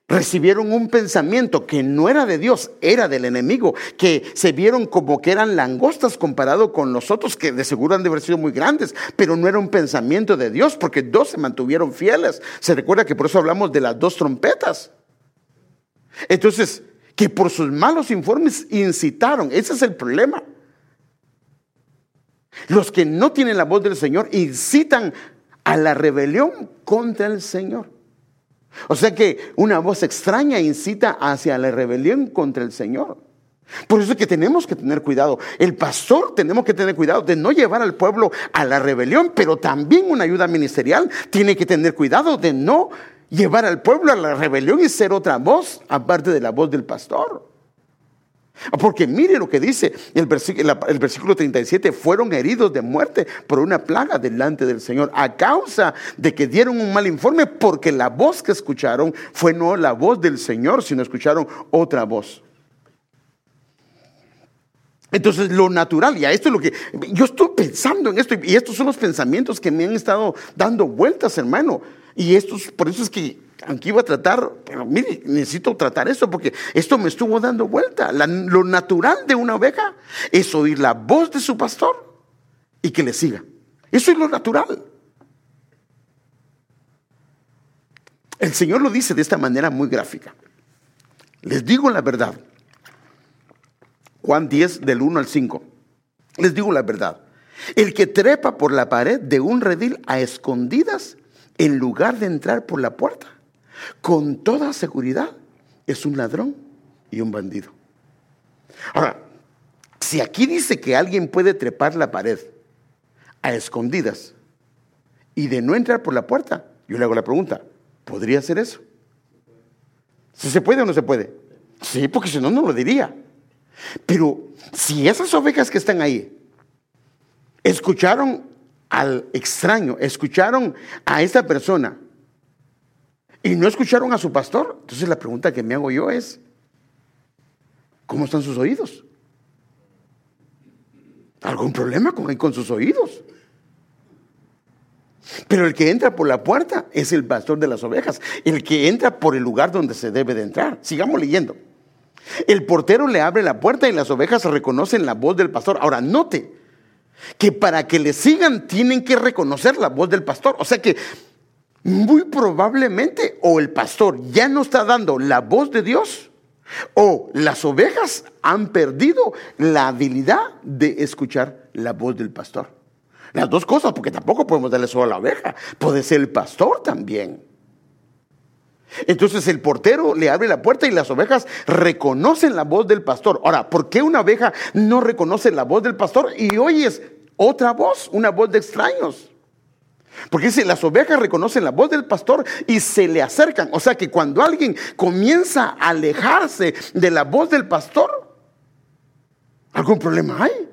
recibieron un pensamiento que no era de Dios, era del enemigo, que se vieron como que eran langostas comparado con los otros, que de seguro han de haber sido muy grandes, pero no era un pensamiento de Dios, porque dos se mantuvieron fieles. Se recuerda que por eso hablamos de las dos trompetas. Entonces, que por sus malos informes incitaron, ese es el problema. Los que no tienen la voz del Señor incitan a la rebelión contra el Señor. O sea que una voz extraña incita hacia la rebelión contra el Señor. Por eso es que tenemos que tener cuidado. El pastor tenemos que tener cuidado de no llevar al pueblo a la rebelión, pero también una ayuda ministerial tiene que tener cuidado de no llevar al pueblo a la rebelión y ser otra voz, aparte de la voz del pastor. Porque mire lo que dice el versículo, el versículo treinta y siete, fueron heridos de muerte por una plaga delante del Señor, a causa de que dieron un mal informe, porque la voz que escucharon fue no la voz del Señor, sino escucharon otra voz. Entonces lo natural, y a esto es lo que yo estoy pensando en esto, y estos son los pensamientos que me han estado dando vueltas, hermano. Y esto, por eso es que aquí iba a tratar, pero mire, necesito tratar esto porque esto me estuvo dando vuelta. La, lo natural de una oveja es oír la voz de su pastor y que le siga. Eso es lo natural. El Señor lo dice de esta manera muy gráfica. Les digo la verdad. Juan diez, del uno al cinco. Les digo la verdad. El que trepa por la pared de un redil a escondidas, en lugar de entrar por la puerta, con toda seguridad, es un ladrón y un bandido. Ahora, si aquí dice que alguien puede trepar la pared a escondidas y de no entrar por la puerta, yo le hago la pregunta, ¿podría hacer eso? ¿Si se puede o no se puede? Sí, porque si no, no lo diría. Pero si esas ovejas que están ahí escucharon al extraño, escucharon a esta persona y no escucharon a su pastor, entonces la pregunta que me hago yo es, ¿cómo están sus oídos? ¿Algún problema con, con sus oídos? Pero el que entra por la puerta es el pastor de las ovejas, el que entra por el lugar donde se debe de entrar. Sigamos leyendo. El portero le abre la puerta y las ovejas reconocen la voz del pastor. Ahora, note que para que le sigan tienen que reconocer la voz del pastor. O sea que muy probablemente o el pastor ya no está dando la voz de Dios, o las ovejas han perdido la habilidad de escuchar la voz del pastor. Las dos cosas, porque tampoco podemos darle solo a la oveja, puede ser el pastor también. Entonces el portero le abre la puerta y las ovejas reconocen la voz del pastor. Ahora, ¿por qué una oveja no reconoce la voz del pastor y oyes otra voz, una voz de extraños? Porque dice, las ovejas reconocen la voz del pastor y se le acercan. O sea que cuando alguien comienza a alejarse de la voz del pastor, algún problema hay.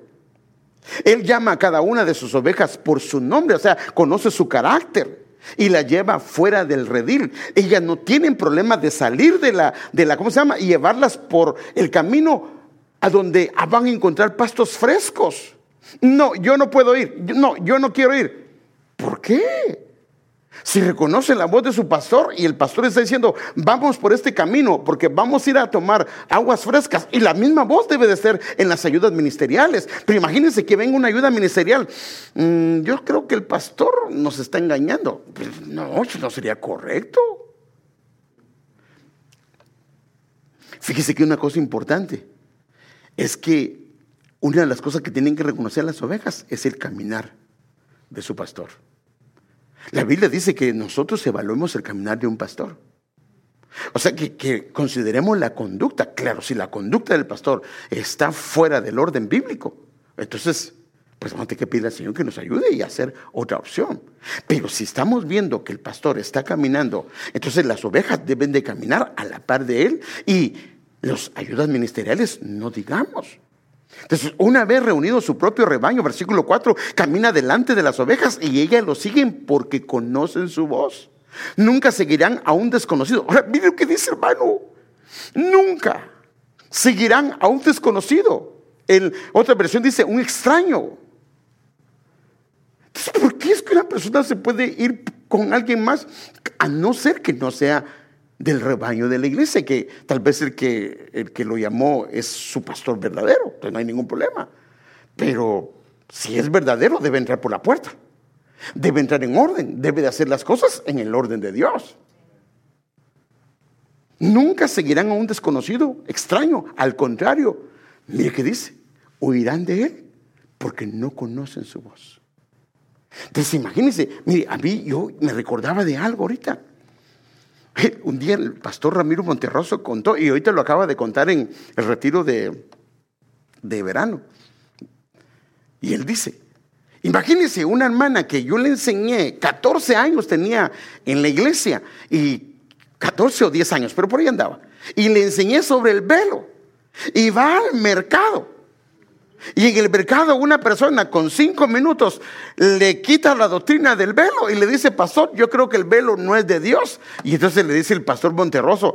Él llama a cada una de sus ovejas por su nombre, o sea, conoce su carácter y la lleva fuera del redil. Ellas no tienen problema de salir de la, de la, ¿cómo se llama? Y llevarlas por el camino a donde van a encontrar pastos frescos. No, yo no puedo ir. No, yo no quiero ir. ¿Por qué? Si reconoce la voz de su pastor y el pastor está diciendo, vamos por este camino porque vamos a ir a tomar aguas frescas. Y la misma voz debe de ser en las ayudas ministeriales. Pero imagínense que venga una ayuda ministerial. Mm, yo creo que el pastor nos está engañando. Pues no, eso no sería correcto. Fíjese que una cosa importante es que una de las cosas que tienen que reconocer las ovejas es el caminar de su pastor. La Biblia dice que nosotros evaluemos el caminar de un pastor. O sea, que, que consideremos la conducta. Claro, si la conducta del pastor está fuera del orden bíblico, entonces, pues vamos a tener que pedirle al Señor que nos ayude y hacer otra opción. Pero si estamos viendo que el pastor está caminando, entonces las ovejas deben de caminar a la par de él y las ayudas ministeriales no digamos. Entonces, una vez reunido su propio rebaño, versículo cuatro, camina delante de las ovejas y ellas lo siguen porque conocen su voz. Nunca seguirán a un desconocido. Ahora, mire lo que dice, hermano. Nunca seguirán a un desconocido. En otra versión dice un extraño. Entonces, ¿por qué es que una persona se puede ir con alguien más a no ser que no sea del rebaño de la iglesia, que tal vez el que, el que lo llamó es su pastor verdadero, entonces no hay ningún problema? Pero si es verdadero, debe entrar por la puerta, debe entrar en orden, debe de hacer las cosas en el orden de Dios. Nunca seguirán a un desconocido, extraño, al contrario, mire que dice, huirán de él porque no conocen su voz. Entonces imagínense, mire, a mí yo me recordaba de algo ahorita. Un día el pastor Ramiro Monterroso contó, y ahorita lo acaba de contar en el retiro de, de verano. Y él dice, imagínense una hermana que yo le enseñé, catorce años tenía en la iglesia, y catorce o diez años, pero por ahí andaba. Y le enseñé sobre el velo, y va al mercado. Y en el mercado una persona con cinco minutos le quita la doctrina del velo y le dice, pastor, yo creo que el velo no es de Dios. Y entonces le dice el pastor Monterroso,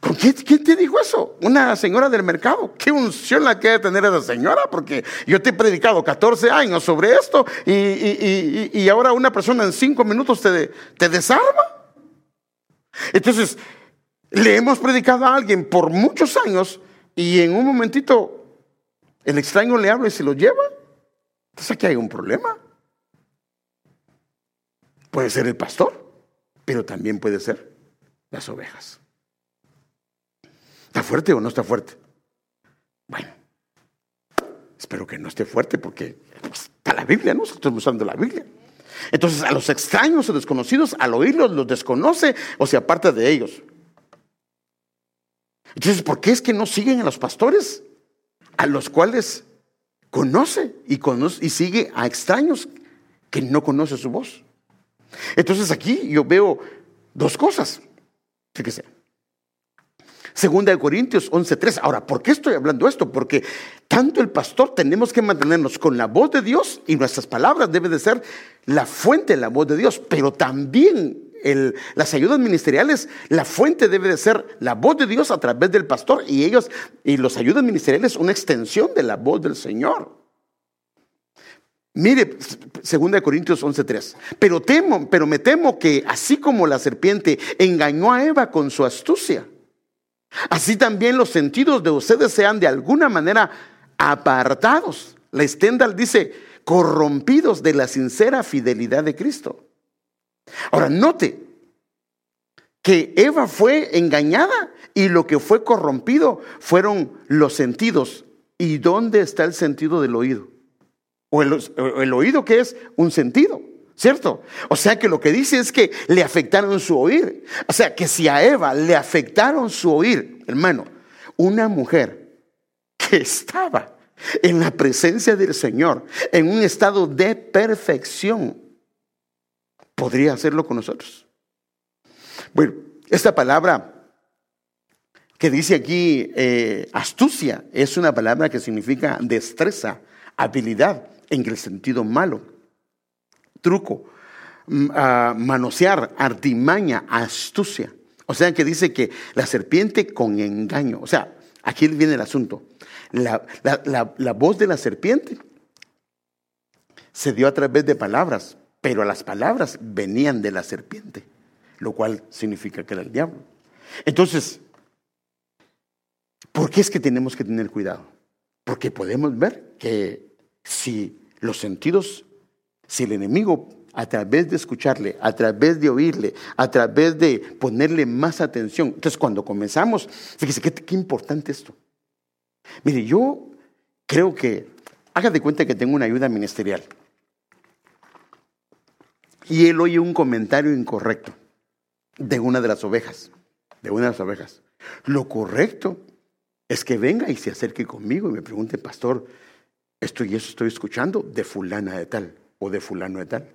¿con quién, quién te dijo eso? Una señora del mercado. ¿Qué unción la que debe tener esa señora? Porque yo te he predicado catorce años sobre esto y, y, y, y ahora una persona en cinco minutos te, te desarma. Entonces, le hemos predicado a alguien por muchos años y en un momentito el extraño le habla y se lo lleva. Entonces aquí hay un problema. Puede ser el pastor, pero también puede ser las ovejas. ¿Está fuerte o no está fuerte? Bueno, espero que no esté fuerte porque está la Biblia, ¿no? Estamos usando la Biblia. Entonces a los extraños o desconocidos, al oírlos, los desconoce o se aparta de ellos. Entonces, ¿por qué es que no siguen a los pastores? A los cuales conoce y, conoce y sigue a extraños que no conoce su voz. Entonces aquí yo veo dos cosas. Fíjese. Segunda de Corintios once tres. Ahora, ¿por qué estoy hablando esto? Porque tanto el pastor tenemos que mantenernos con la voz de Dios y nuestras palabras deben de ser la fuente de la voz de Dios, pero también El, las ayudas ministeriales, la fuente debe de ser la voz de Dios a través del pastor y ellos, y los ayudas ministeriales, una extensión de la voz del Señor. Mire, segunda de Corintios once tres. Pero temo, pero me temo que así como la serpiente engañó a Eva con su astucia, así también los sentidos de ustedes sean de alguna manera apartados. La Stendhal dice, corrompidos de la sincera fidelidad de Cristo. Ahora, note que Eva fue engañada y lo que fue corrompido fueron los sentidos. ¿Y dónde está el sentido del oído? O el, o el oído, que es un sentido, ¿cierto? O sea que lo que dice es que le afectaron su oír. O sea que si a Eva le afectaron su oír, hermano, una mujer que estaba en la presencia del Señor, en un estado de perfección, podría hacerlo con nosotros. Bueno, esta palabra que dice aquí eh, astucia es una palabra que significa destreza, habilidad, en el sentido malo, truco, uh, manosear, artimaña, astucia. O sea que dice que la serpiente con engaño. O sea, aquí viene el asunto. La, la, la, la voz de la serpiente se dio a través de palabras, pero las palabras venían de la serpiente, lo cual significa que era el diablo. Entonces, ¿por qué es que tenemos que tener cuidado? Porque podemos ver que si los sentidos, si el enemigo a través de escucharle, a través de oírle, a través de ponerle más atención. Entonces cuando comenzamos, fíjese qué, qué importante esto. Mire, yo creo que, hágate cuenta que tengo una ayuda ministerial. Y él oye un comentario incorrecto de una de las ovejas, de una de las ovejas. Lo correcto es que venga y se acerque conmigo y me pregunte, pastor, esto y eso estoy escuchando de fulana de tal o de fulano de tal.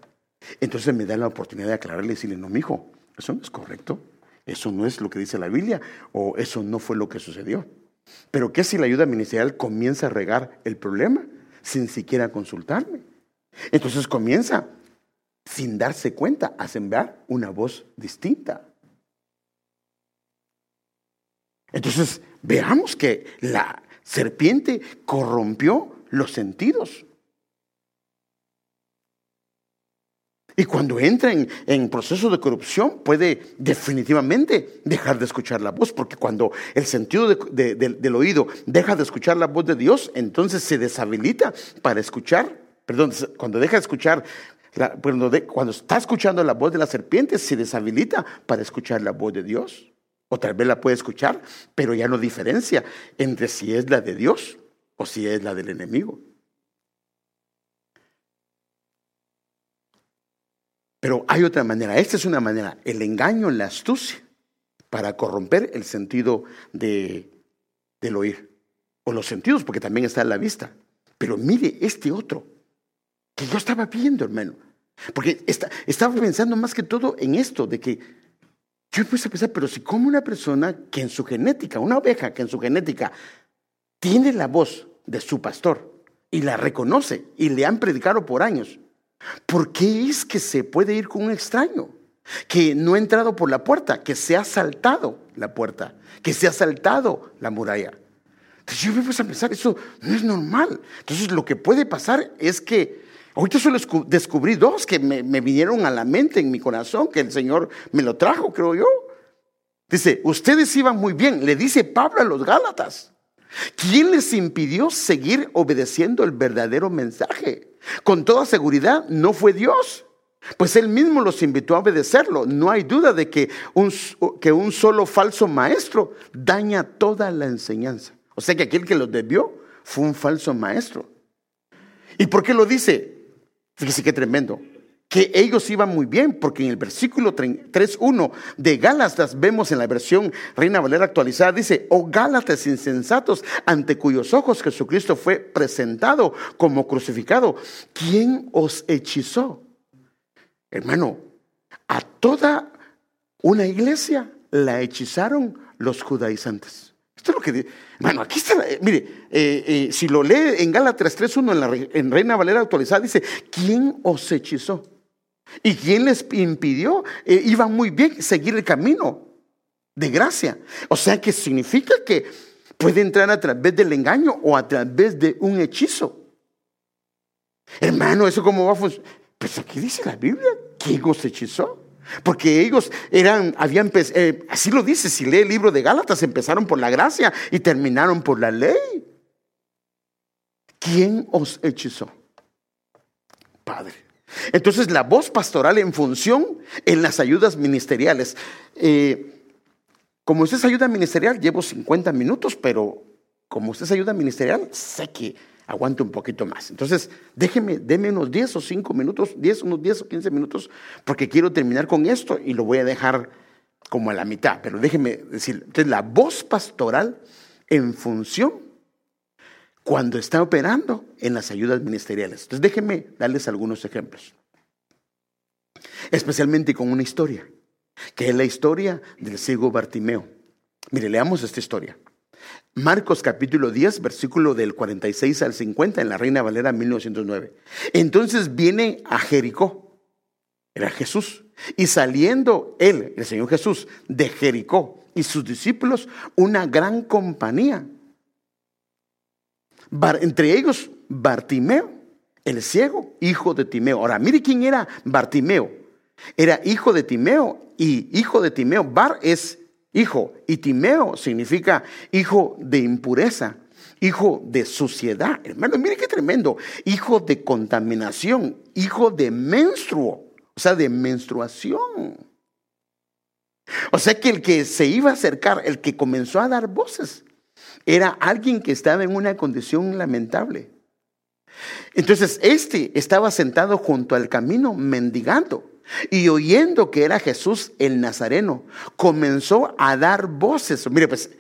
Entonces me da la oportunidad de aclararle y decirle, no, mijo, eso no es correcto, eso no es lo que dice la Biblia o eso no fue lo que sucedió. Pero ¿qué si la ayuda ministerial comienza a regar el problema sin siquiera consultarme? Entonces comienza, sin darse cuenta, a sembrar una voz distinta. Entonces, veamos que la serpiente corrompió los sentidos. Y cuando entra en, en proceso de corrupción, puede definitivamente dejar de escuchar la voz, porque cuando el sentido de, de, de, del oído deja de escuchar la voz de Dios, entonces se deshabilita para escuchar, perdón, cuando deja de escuchar, la, cuando, de, cuando está escuchando la voz de la serpiente, se deshabilita para escuchar la voz de Dios. O tal vez la puede escuchar, pero ya no diferencia entre si es la de Dios o si es la del enemigo. Pero hay otra manera. Esta es una manera, el engaño, la astucia, para corromper el sentido de, del oír. O los sentidos, porque también está en la vista. Pero mire este otro, que yo estaba viendo, hermano. Porque está, estaba pensando más que todo en esto, de que yo empecé a pensar, pero si como una persona que en su genética, una oveja que en su genética tiene la voz de su pastor y la reconoce y le han predicado por años, ¿por qué es que se puede ir con un extraño que no ha entrado por la puerta, que se ha saltado la puerta, que se ha saltado la muralla? Entonces yo me empecé a pensar, eso no es normal. Entonces lo que puede pasar es que ahorita solo descubrí dos que me, me vinieron a la mente, en mi corazón, que el Señor me lo trajo, creo yo. Dice, ustedes iban muy bien, le dice Pablo a los Gálatas. ¿Quién les impidió seguir obedeciendo el verdadero mensaje? Con toda seguridad, no fue Dios, pues Él mismo los invitó a obedecerlo. No hay duda de que un, que un solo falso maestro daña toda la enseñanza. O sea que aquel que los desvió fue un falso maestro. ¿Y por qué lo dice? Fíjese qué tremendo, que ellos iban muy bien, porque en el versículo tres uno de Gálatas vemos en la versión Reina Valera actualizada, dice, oh Gálatas insensatos, ante cuyos ojos Jesucristo fue presentado como crucificado, ¿quién os hechizó? Hermano, a toda una iglesia la hechizaron los judaizantes. Esto es lo que dice. Bueno, aquí está, mire, eh, eh, si lo lee en Gálatas tres uno en, la, en Reina Valera actualizada, dice, ¿quién os hechizó? ¿Y quién les impidió? Eh, iban muy bien seguir el camino de gracia. O sea que significa que puede entrar a través del engaño o a través de un hechizo. Hermano, ¿eso cómo va a funcionar? Pues aquí dice la Biblia, ¿quién os hechizó? Porque ellos eran, habían, eh, así lo dice, si lee el libro de Gálatas, empezaron por la gracia y terminaron por la ley. ¿Quién os hechizó? Padre. Entonces la voz pastoral en función en las ayudas ministeriales. Eh, como usted es ayuda ministerial, llevo cincuenta minutos, pero como usted es ayuda ministerial, sé que aguanto un poquito más. Entonces, déjeme, déme unos diez o cinco minutos, diez, unos diez o quince minutos, porque quiero terminar con esto y lo voy a dejar como a la mitad. Pero déjeme decir, entonces la voz pastoral en función cuando está operando en las ayudas ministeriales. Entonces, déjenme darles algunos ejemplos, especialmente con una historia, que es la historia del ciego Bartimeo. Mire, leamos esta historia. Marcos capítulo diez, versículo del cuarenta y seis al cincuenta, en la Reina Valera mil novecientos nueve. Entonces viene a Jericó, era Jesús, y saliendo él, el Señor Jesús, de Jericó y sus discípulos, una gran compañía. Bar, entre ellos, Bartimeo, el ciego, hijo de Timeo. Ahora, mire quién era Bartimeo. Era hijo de Timeo y hijo de Timeo. Bar es hijo y Timeo significa hijo de impureza, hijo de suciedad. Hermano, mire qué tremendo. Hijo de contaminación, hijo de menstruo, o sea, de menstruación. O sea, que el que se iba a acercar, el que comenzó a dar voces, era alguien que estaba en una condición lamentable. Entonces, este estaba sentado junto al camino mendigando y oyendo que era Jesús el Nazareno, comenzó a dar voces. Mire, pues,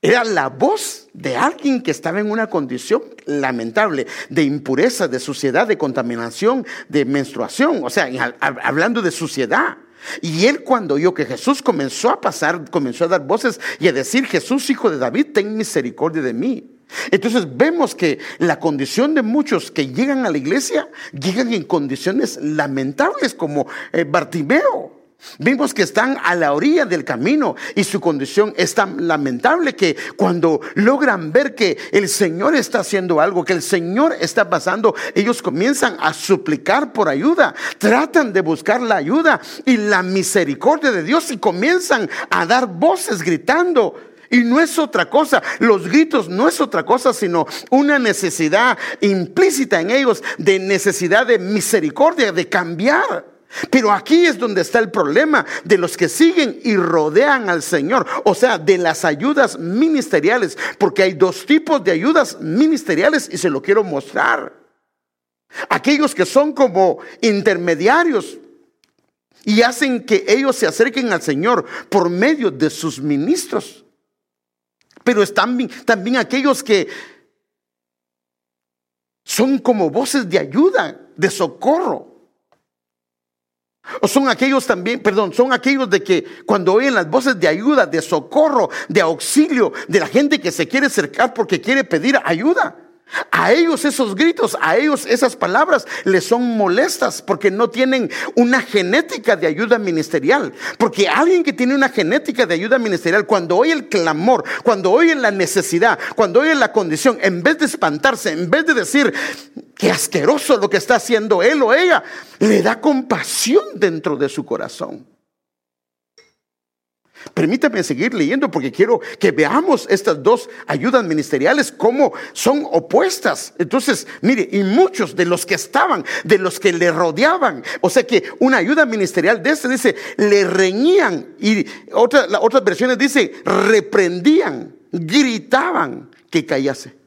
era la voz de alguien que estaba en una condición lamentable, de impureza, de suciedad, de contaminación, de menstruación. O sea, hablando de suciedad. Y él, cuando oyó que Jesús comenzó a pasar, comenzó a dar voces y a decir: Jesús, hijo de David, ten misericordia de mí. Entonces vemos que la condición de muchos que llegan a la iglesia, llegan en condiciones lamentables como eh, Bartimeo. Vimos que están a la orilla del camino y su condición es tan lamentable que cuando logran ver que el Señor está haciendo algo, que el Señor está pasando, ellos comienzan a suplicar por ayuda, tratan de buscar la ayuda y la misericordia de Dios y comienzan a dar voces gritando. Y no es otra cosa, los gritos no es otra cosa, sino una necesidad implícita en ellos de necesidad de misericordia, de cambiar. Pero aquí es donde está el problema de los que siguen y rodean al Señor, o sea, de las ayudas ministeriales, porque hay dos tipos de ayudas ministeriales y se lo quiero mostrar. Aquellos que son como intermediarios y hacen que ellos se acerquen al Señor por medio de sus ministros, pero están también aquellos que son como voces de ayuda, de socorro. O son aquellos también, perdón, son aquellos de que cuando oyen las voces de ayuda, de socorro, de auxilio, de la gente que se quiere acercar porque quiere pedir ayuda, a ellos esos gritos, a ellos esas palabras les son molestas porque no tienen una genética de ayuda ministerial. Porque alguien que tiene una genética de ayuda ministerial, cuando oye el clamor, cuando oye la necesidad, cuando oye la condición, en vez de espantarse, en vez de decir qué asqueroso lo que está haciendo él o ella, le da compasión dentro de su corazón. Permítame seguir leyendo porque quiero que veamos estas dos ayudas ministeriales cómo son opuestas. Entonces, mire, y muchos de los que estaban, de los que le rodeaban, o sea que una ayuda ministerial de este dice, le reñían, y otra, la, otras versiones dice, reprendían, gritaban que callase.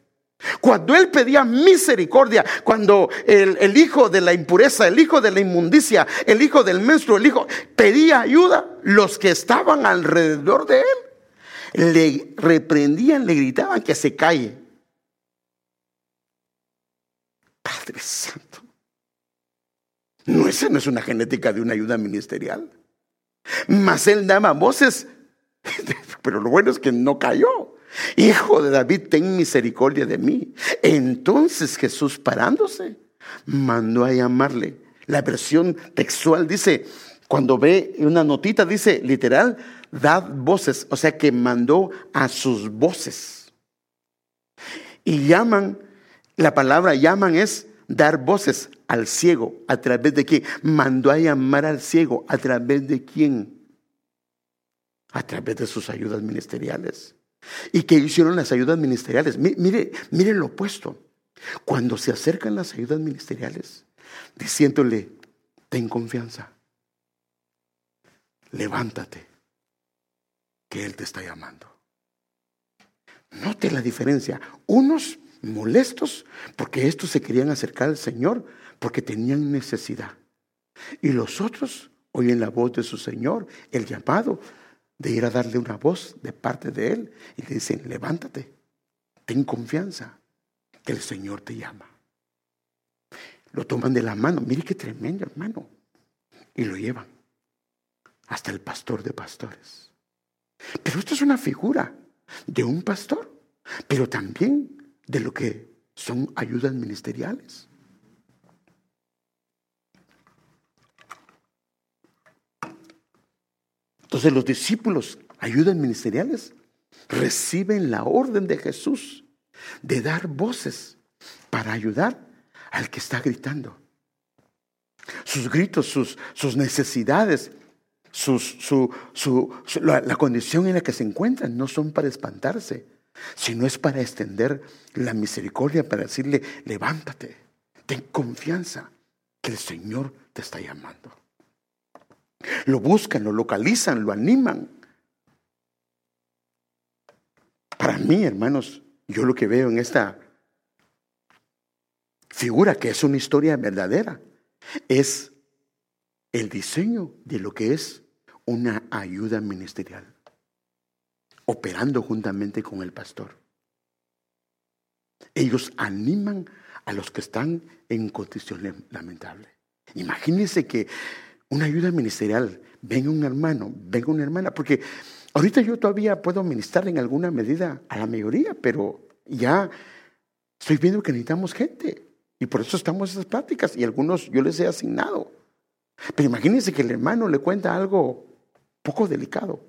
Cuando él pedía misericordia, cuando el, el hijo de la impureza, el hijo de la inmundicia, el hijo del menstruo, el hijo pedía ayuda, los que estaban alrededor de él le reprendían, le gritaban que se calle. Padre Santo, no, esa no es una genética de una ayuda ministerial. Mas él daba voces, pero lo bueno es que no cayó. Hijo de David, ten misericordia de mí. Entonces Jesús, parándose, mandó a llamarle. La versión textual dice, cuando ve una notita, dice literal, dad voces. O sea que mandó a sus voces. Y llaman, la palabra llaman es dar voces al ciego, ¿a través de quién? Mandó a llamar al ciego, ¿a través de quién? A través de sus ayudas ministeriales. ¿Y qué hicieron las ayudas ministeriales? Mire, mire lo opuesto. Cuando se acercan las ayudas ministeriales, diciéndole, ten confianza, levántate, que Él te está llamando. Note la diferencia. Unos molestos porque estos se querían acercar al Señor porque tenían necesidad. Y los otros oyen la voz de su Señor, el llamado de ir a darle una voz de parte de Él. Y le dicen, levántate, ten confianza, que el Señor te llama. Lo toman de la mano, mire qué tremendo, hermano. Y lo llevan hasta el pastor de pastores. Pero esto es una figura de un pastor, pero también de lo que son ayudas ministeriales. Entonces los discípulos, ayudas ministeriales, reciben la orden de Jesús de dar voces para ayudar al que está gritando. Sus gritos, sus, sus necesidades, Su, su, su, su, la, la condición en la que se encuentran no son para espantarse, sino es para extender la misericordia, para decirle, levántate, ten confianza que el Señor te está llamando. Lo buscan, lo localizan, lo animan. Para mí, hermanos, yo lo que veo en esta figura, que es una historia verdadera, es el diseño de lo que es una ayuda ministerial, operando juntamente con el pastor. Ellos animan a los que están en condición lamentable. Imagínense que una ayuda ministerial, venga un hermano, venga una hermana, porque ahorita yo todavía puedo ministrar en alguna medida a la mayoría, pero ya estoy viendo que necesitamos gente y por eso estamos en esas prácticas y algunos yo les he asignado. Pero imagínense que el hermano le cuenta algo poco delicado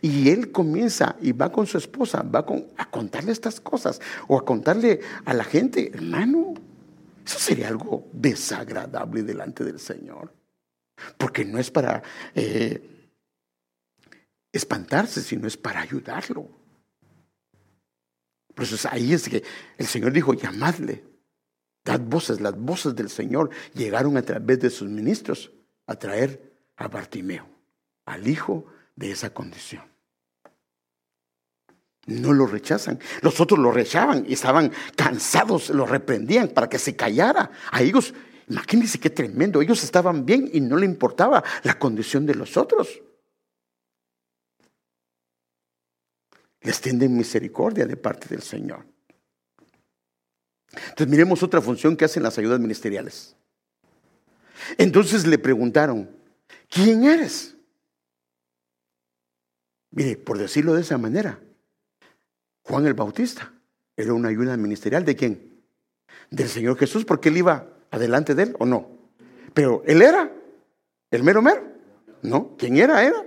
y él comienza y va con su esposa, va con, a contarle estas cosas o a contarle a la gente, hermano, eso sería algo desagradable delante del Señor, porque no es para eh, espantarse, sino es para ayudarlo. Por eso ahí es que el Señor dijo, llamadle, dad voces. Las voces del Señor llegaron a través de sus ministros a traer a Bartimeo, al hijo de esa condición. No lo rechazan. Los otros lo rechazaban y estaban cansados, lo reprendían para que se callara. A ellos, imagínense qué tremendo, ellos estaban bien y no le importaba la condición de los otros. Les tienden misericordia de parte del Señor. Entonces miremos otra función que hacen las ayudas ministeriales. Entonces le preguntaron, ¿quién eres? Mire, por decirlo de esa manera, Juan el Bautista era una ayuda ministerial ¿de quién? Del Señor Jesús, porque él iba adelante de él o no. Pero él era el mero mero, ¿no? ¿Quién era? Era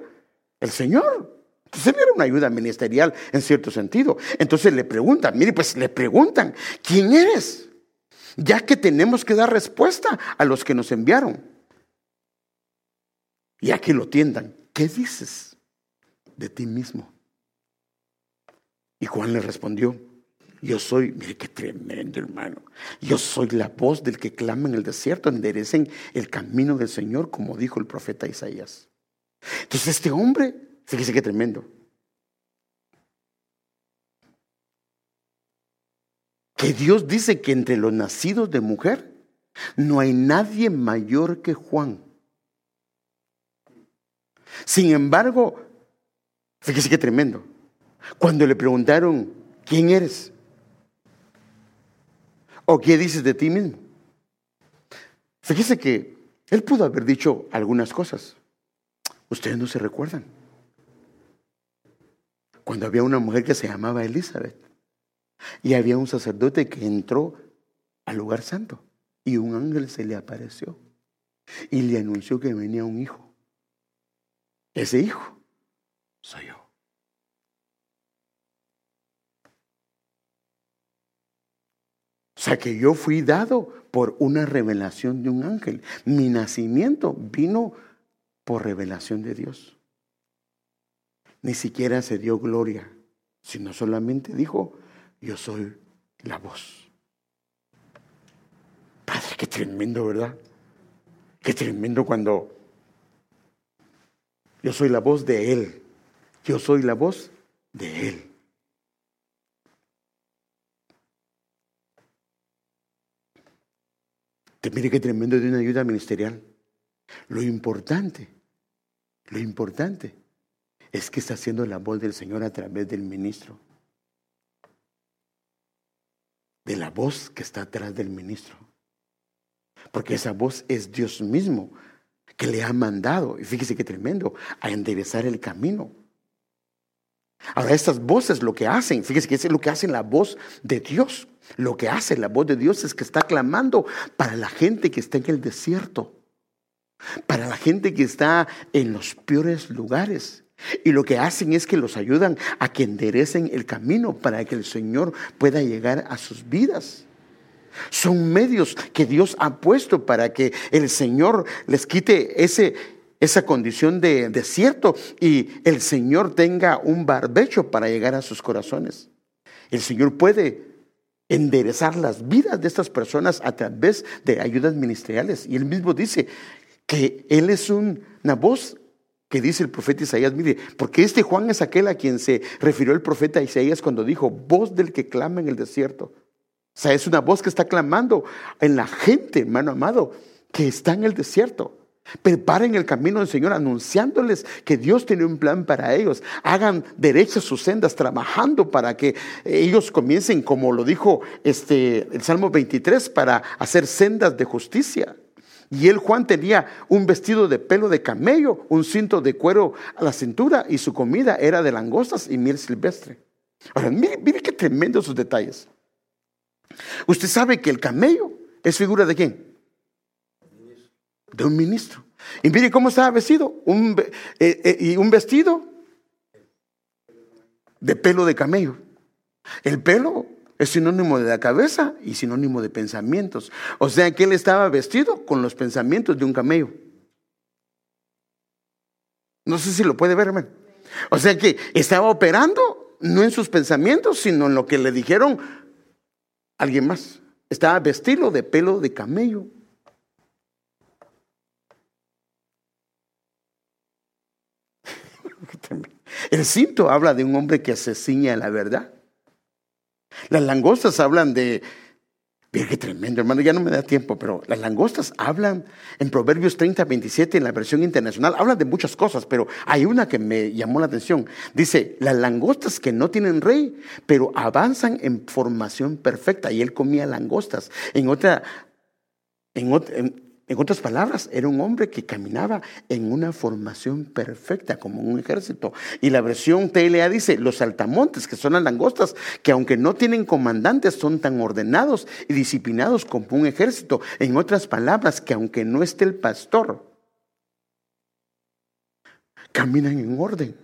el Señor. Entonces él era una ayuda ministerial en cierto sentido. Entonces le preguntan, mire, pues le preguntan, ¿quién eres? Ya que tenemos que dar respuesta a los que nos enviaron. Y aquí lo tiendan. ¿Qué dices de ti mismo? Y Juan le respondió, yo soy, mire qué tremendo hermano, yo soy la voz del que clama en el desierto, enderecen el camino del Señor, como dijo el profeta Isaías. Entonces este hombre, fíjese qué tremendo, que Dios dice que entre los nacidos de mujer no hay nadie mayor que Juan. Sin embargo, fíjese qué tremendo, cuando le preguntaron, ¿quién eres? ¿O qué dices de ti mismo? Fíjese que él pudo haber dicho algunas cosas. Ustedes no se recuerdan cuando había una mujer que se llamaba Elizabeth y había un sacerdote que entró al lugar santo y un ángel se le apareció y le anunció que venía un hijo. Ese hijo soy yo. sea que yo fui dado por una revelación de un ángel. Mi nacimiento vino por revelación de Dios. Ni siquiera se dio gloria, sino solamente dijo, yo soy la voz. Padre, qué tremendo, ¿verdad? Qué tremendo cuando yo soy la voz de Él. Yo soy la voz de Él. Mire qué tremendo de una ayuda ministerial. Lo importante, lo importante es que está haciendo la voz del Señor a través del ministro. De la voz que está atrás del ministro. Porque esa voz es Dios mismo que le ha mandado, y fíjese qué tremendo, a enderezar el camino. Ahora, estas voces lo que hacen, fíjese que es lo que hace la voz de Dios. Lo que hace la voz de Dios es que está clamando para la gente que está en el desierto, para la gente que está en los peores lugares. Y lo que hacen es que los ayudan a que enderecen el camino para que el Señor pueda llegar a sus vidas. Son medios que Dios ha puesto para que el Señor les quite ese esa condición de desierto y el Señor tenga un barbecho para llegar a sus corazones. El Señor puede enderezar las vidas de estas personas a través de ayudas ministeriales. Y él mismo dice que él es un, una voz que dice el profeta Isaías, mire, porque este Juan es aquel a quien se refirió el profeta Isaías cuando dijo, voz del que clama en el desierto. O sea, es una voz que está clamando en la gente, hermano amado, que está en el desierto. Preparen el camino del Señor, anunciándoles que Dios tiene un plan para ellos. Hagan derechas sus sendas, trabajando para que ellos comiencen, como lo dijo este, el Salmo veintitrés, para hacer sendas de justicia. Y él, Juan, tenía un vestido de pelo de camello, un cinto de cuero a la cintura, y su comida era de langostas y miel silvestre. Ahora, mire, mire qué tremendos sus detalles. Usted sabe que el camello es figura de quién? De un ministro. Y mire cómo estaba vestido. Un, eh, eh, un vestido de pelo de camello. El pelo es sinónimo de la cabeza y sinónimo de pensamientos. O sea que él estaba vestido con los pensamientos de un camello. No sé si lo puede ver, hermano. O sea que estaba operando no en sus pensamientos, sino en lo que le dijeron a alguien más. Estaba vestido de pelo de camello. El cinto habla de un hombre que se ciñe a la verdad. Las langostas hablan de, mira qué tremendo, hermano, ya no me da tiempo, pero las langostas hablan en Proverbios treinta, veintisiete, en la versión internacional, hablan de muchas cosas, pero hay una que me llamó la atención. Dice, las langostas que no tienen rey, pero avanzan en formación perfecta. Y él comía langostas. En otra, en otra, en, En otras palabras, era un hombre que caminaba en una formación perfecta, como un ejército. Y la versión T L A dice, los saltamontes, que son las langostas, que aunque no tienen comandantes, son tan ordenados y disciplinados como un ejército. En otras palabras, que aunque no esté el pastor, caminan en orden.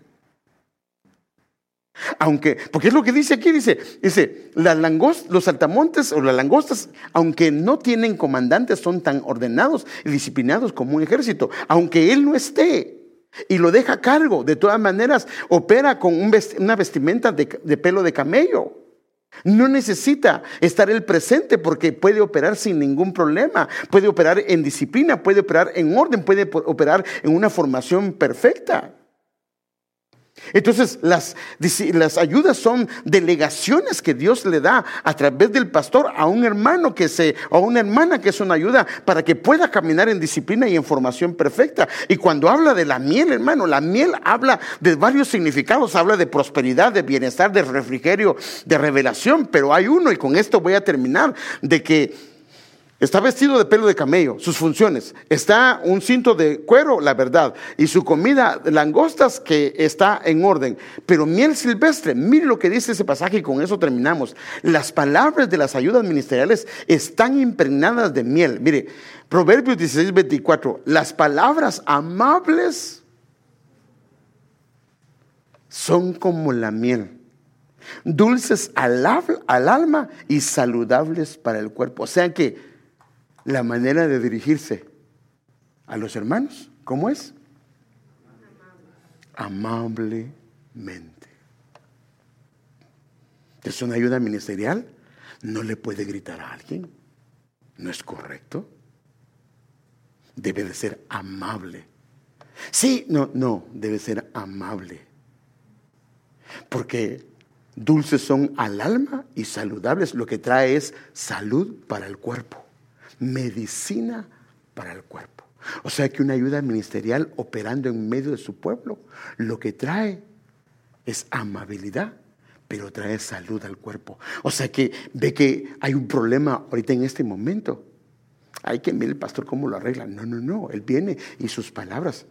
Aunque, porque es lo que dice aquí, dice, dice, las langostas, los saltamontes o las langostas, aunque no tienen comandantes, son tan ordenados y disciplinados como un ejército. Aunque él no esté y lo deja a cargo, de todas maneras opera con un vest- una vestimenta de, de pelo de camello. No necesita estar él presente porque puede operar sin ningún problema, puede operar en disciplina, puede operar en orden, puede operar en una formación perfecta. Entonces las, las ayudas son delegaciones que Dios le da a través del pastor a un hermano que se, a una hermana que es una ayuda para que pueda caminar en disciplina y en formación perfecta. Y cuando habla de la miel, hermano, la miel habla de varios significados, habla de prosperidad, de bienestar, de refrigerio, de revelación, pero hay uno, y con esto voy a terminar, de que está vestido de pelo de camello, sus funciones. Está un cinto de cuero, la verdad. Y su comida, langostas, que está en orden. Pero miel silvestre, mire lo que dice ese pasaje y con eso terminamos. Las palabras de las ayudas ministeriales están impregnadas de miel. Mire, Proverbios dieciséis, veinticuatro. Las palabras amables son como la miel dulces al, al alma y saludables para el cuerpo. O sea que la manera de dirigirse a los hermanos, ¿cómo es? Amablemente. Es una ayuda ministerial. No le puede gritar a alguien. No es correcto. Debe de ser amable. Sí, no, no, debe ser amable. Porque dulces son al alma y saludables. Lo que trae es salud para el cuerpo, medicina para el cuerpo. O sea que una ayuda ministerial operando en medio de su pueblo, lo que trae es amabilidad, pero trae salud al cuerpo. O sea que ve que hay un problema ahorita en este momento. Hay que mirar el pastor cómo lo arregla. No, no, no. Él viene y sus palabras.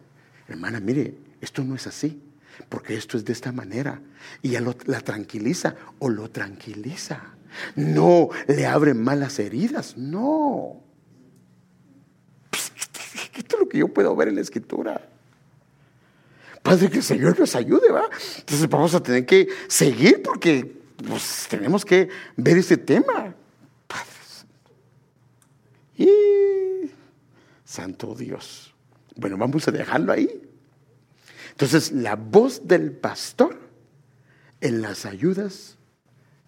Hermana, mire, esto no es así, porque esto es de esta manera. Y ya lo, la tranquiliza o lo tranquiliza. No le abre malas heridas. No. Esto es lo que yo puedo ver en la Escritura. Padre, que el Señor nos ayude, ¿va? Entonces vamos a tener que seguir porque pues, tenemos que ver este tema. Padre. Y santo Dios. Bueno, vamos a dejarlo ahí. Entonces, la voz del pastor en las ayudas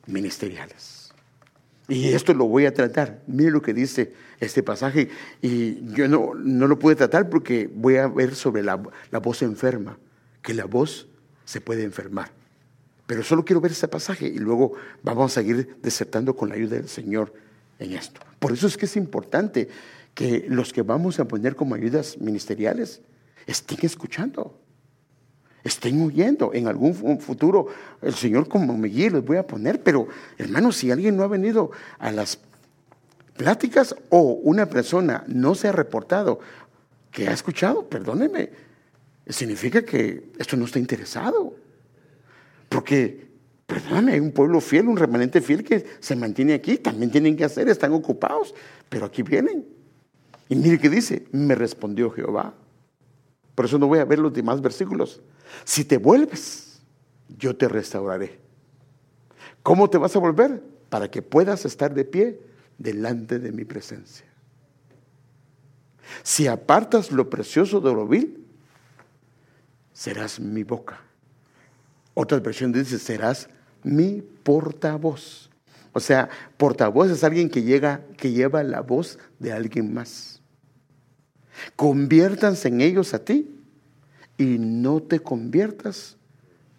ministeriales. Y esto lo voy a tratar. Mire lo que dice este pasaje. Y yo no, no lo pude tratar porque voy a ver sobre la, la voz enferma, que la voz se puede enfermar. Pero solo quiero ver este pasaje y luego vamos a seguir disertando con la ayuda del Señor en esto. Por eso es que es importante que los que vamos a poner como ayudas ministeriales estén escuchando, estén oyendo. En algún futuro el Señor como me guía les voy a poner, pero hermanos, si alguien no ha venido a las pláticas o una persona no se ha reportado que ha escuchado, perdóneme, significa que esto no está interesado, porque perdóname, hay un pueblo fiel, un remanente fiel que se mantiene aquí, también tienen que hacer, están ocupados, pero aquí vienen. Y mire qué dice, me respondió Jehová. Por eso no voy a ver los demás versículos. Si te vuelves, yo te restauraré. ¿Cómo te vas a volver? Para que puedas estar de pie delante de mi presencia. Si apartas lo precioso de lo vil, serás mi boca. Otras versiones dicen, serás mi portavoz. O sea, portavoz es alguien que llega, que lleva la voz de alguien más. Conviértanse en ellos a ti y no te conviertas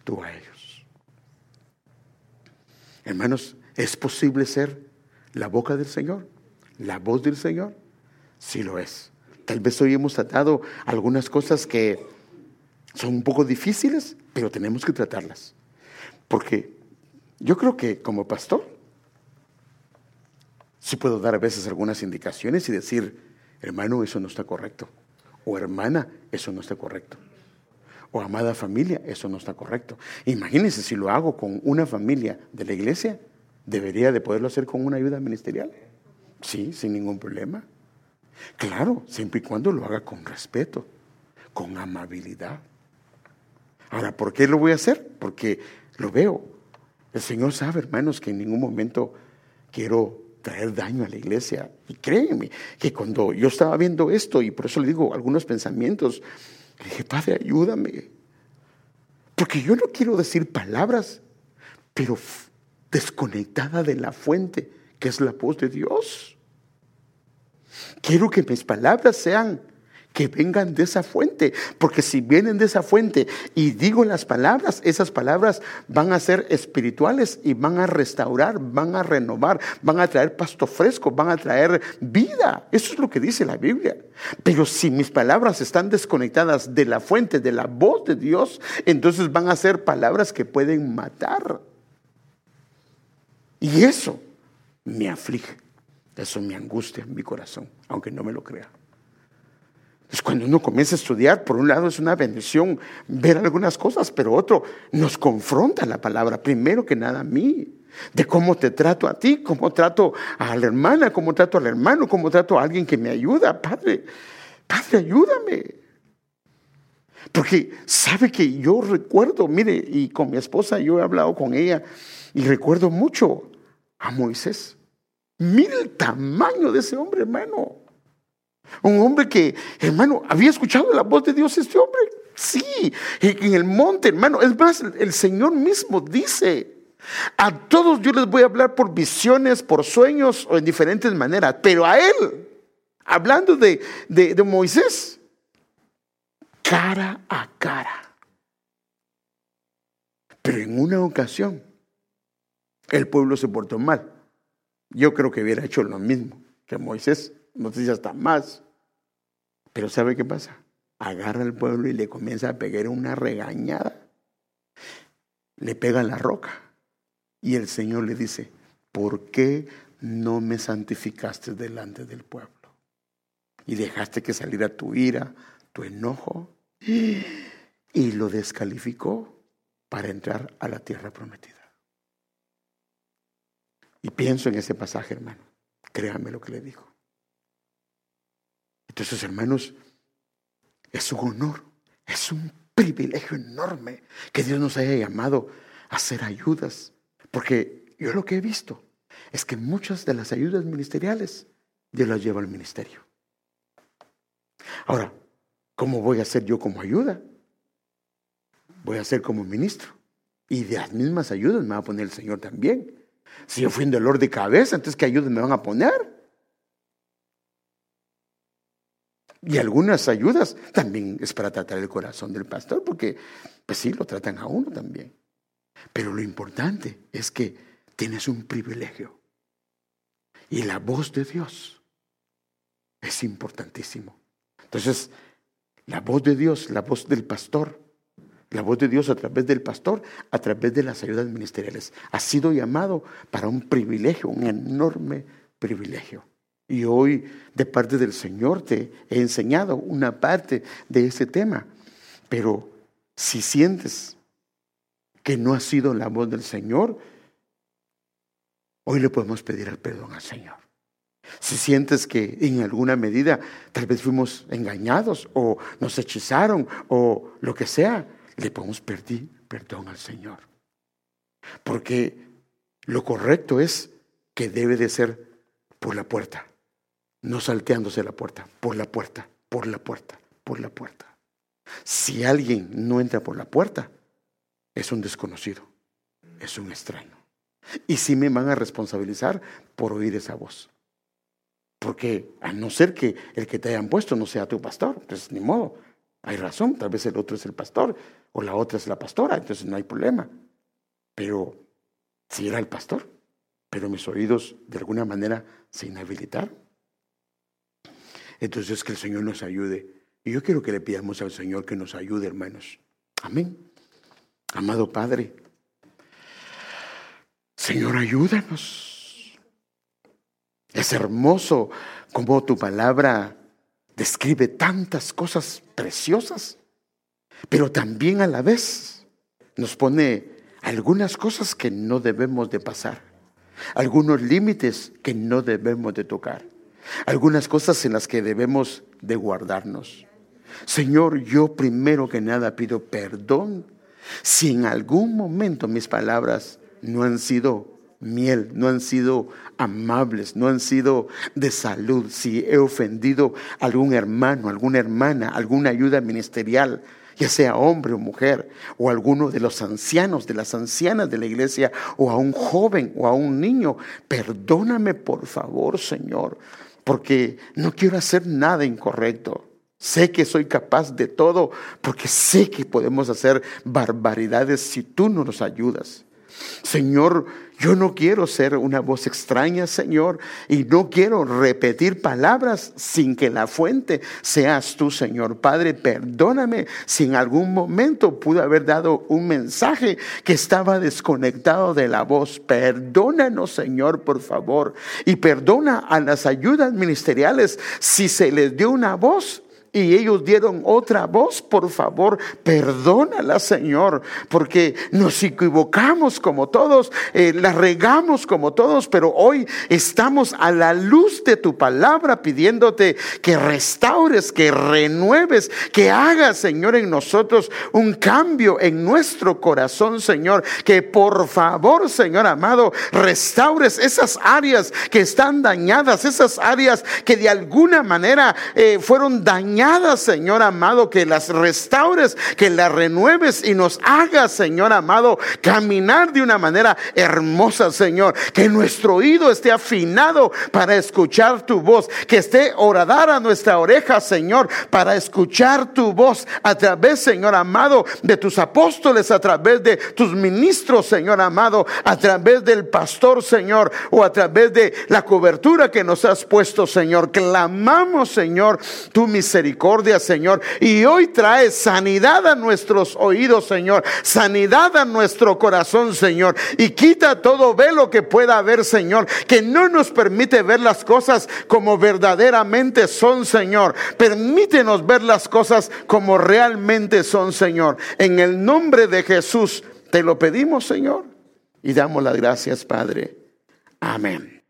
tú a ellos. Hermanos, ¿es posible ser la boca del Señor? ¿La voz del Señor? Sí lo es. Tal vez hoy hemos tratado algunas cosas que son un poco difíciles, pero tenemos que tratarlas. Porque yo creo que como pastor sí puedo dar a veces algunas indicaciones y decir, hermano, eso no está correcto. O hermana, eso no está correcto. O amada familia, eso no está correcto. Imagínense si lo hago con una familia de la iglesia, ¿debería de poderlo hacer con una ayuda ministerial? Sí, sin ningún problema. Claro, siempre y cuando lo haga con respeto, con amabilidad. Ahora, ¿por qué lo voy a hacer? Porque lo veo. El Señor sabe, hermanos, que en ningún momento quiero traer daño a la iglesia. Y créeme que cuando yo estaba viendo esto, y por eso le digo algunos pensamientos, le dije, Padre, ayúdame. Porque yo no quiero decir palabras, pero desconectada de la fuente, que es la voz de Dios. Quiero que mis palabras sean que vengan de esa fuente, porque si vienen de esa fuente y digo las palabras, esas palabras van a ser espirituales y van a restaurar, van a renovar, van a traer pasto fresco, van a traer vida. Eso es lo que dice la Biblia. Pero si mis palabras están desconectadas de la fuente, de la voz de Dios, entonces van a ser palabras que pueden matar. Y eso me aflige, eso me angustia en mi corazón, aunque no me lo crea. Es cuando uno comienza a estudiar, por un lado es una bendición ver algunas cosas, pero otro, nos confronta la palabra, primero que nada a mí, de cómo te trato a ti, cómo trato a la hermana, cómo trato al hermano, cómo trato a alguien que me ayuda. Padre, Padre, ayúdame. Porque sabe que yo recuerdo, mire, y con mi esposa yo he hablado con ella y recuerdo mucho a Moisés. Mire el tamaño de ese hombre, hermano. Un hombre que, hermano, había escuchado la voz de Dios, este hombre. Sí, en el monte, hermano. Es más, el Señor mismo dice: a todos yo les voy a hablar por visiones, por sueños o en diferentes maneras. Pero a él, hablando de, de, de Moisés, cara a cara. Pero en una ocasión, el pueblo se portó mal. Yo creo que hubiera hecho lo mismo que Moisés. No sé si hasta más. Pero ¿sabe qué pasa? Agarra al pueblo y le comienza a pegar una regañada. Le pega en la roca. Y el Señor le dice: ¿por qué no me santificaste delante del pueblo? Y dejaste que saliera tu ira, tu enojo. Y lo descalificó para entrar a la tierra prometida. Y pienso en ese pasaje, hermano. Créame lo que le digo. Entonces, hermanos, es un honor, es un privilegio enorme que Dios nos haya llamado a hacer ayudas. Porque yo lo que he visto es que muchas de las ayudas ministeriales Dios las lleva al ministerio. Ahora, ¿cómo voy a hacer yo como ayuda? Voy a ser como ministro. Y de las mismas ayudas me va a poner el Señor también. Si yo fui un dolor de cabeza, entonces ¿qué ayudas me van a poner? Y algunas ayudas también es para tratar el corazón del pastor, porque pues sí, lo tratan a uno también. Pero lo importante es que tienes un privilegio. Y la voz de Dios es importantísimo. Entonces, la voz de Dios, la voz del pastor, la voz de Dios a través del pastor, a través de las ayudas ministeriales. Ha sido llamado para un privilegio, un enorme privilegio. Y hoy, de parte del Señor, te he enseñado una parte de este tema. Pero si sientes que no ha sido la voz del Señor, hoy le podemos pedir el perdón al Señor. Si sientes que en alguna medida tal vez fuimos engañados o nos hechizaron o lo que sea, le podemos pedir perdón al Señor. Porque lo correcto es que debe de ser por la puerta, no salteándose la puerta, por la puerta, por la puerta, por la puerta. Si alguien no entra por la puerta, es un desconocido, es un extraño. Y sí me van a responsabilizar por oír esa voz. Porque a no ser que el que te hayan puesto no sea tu pastor, entonces ni modo, hay razón, tal vez el otro es el pastor o la otra es la pastora, entonces no hay problema. Pero si era el pastor, pero mis oídos de alguna manera se inhabilitaron. Entonces que el Señor nos ayude. Y yo quiero que le pidamos al Señor que nos ayude, hermanos. Amén. Amado Padre, Señor, ayúdanos. Es hermoso como tu palabra describe tantas cosas preciosas, pero también a la vez nos pone algunas cosas que no debemos de pasar, algunos límites que no debemos de tocar, algunas cosas en las que debemos de guardarnos. Señor, yo primero que nada pido perdón si en algún momento mis palabras no han sido miel, no han sido amables, no han sido de salud, si he ofendido a algún hermano, alguna hermana, alguna ayuda ministerial, ya sea hombre o mujer, o alguno de los ancianos, de las ancianas de la iglesia, o a un joven o a un niño. Perdóname por favor, Señor, porque no quiero hacer nada incorrecto. Sé que soy capaz de todo, porque sé que podemos hacer barbaridades si tú no nos ayudas. Señor, yo no quiero ser una voz extraña, Señor, y no quiero repetir palabras sin que la fuente seas tú, Señor. Padre, perdóname si en algún momento pude haber dado un mensaje que estaba desconectado de la voz. Perdónanos, Señor, por favor, y perdona a las ayudas ministeriales si se les dio una voz y ellos dieron otra voz, por favor, perdónala, Señor, porque nos equivocamos como todos, eh, la regamos como todos, pero hoy estamos a la luz de tu palabra pidiéndote que restaures, que renueves, que hagas, Señor, en nosotros un cambio en nuestro corazón, Señor, que por favor, Señor amado, restaures esas áreas que están dañadas, esas áreas que de alguna manera eh, fueron dañadas, Señor amado, que las restaures, que las renueves y nos hagas, Señor amado, caminar de una manera hermosa, Señor, que nuestro oído esté afinado para escuchar tu voz, que esté horadada nuestra oreja, Señor, para escuchar tu voz a través, Señor amado, de tus apóstoles, a través de tus ministros, Señor amado, a través del pastor, Señor, o a través de la cobertura que nos has puesto, Señor. Clamamos, Señor, tu misericordia, Señor, y hoy trae sanidad a nuestros oídos, Señor, sanidad a nuestro corazón, Señor, y quita todo velo que pueda haber, Señor, que no nos permite ver las cosas como verdaderamente son, Señor. Permítenos ver las cosas como realmente son, Señor. En el nombre de Jesús te lo pedimos, Señor, y damos las gracias, Padre. Amén.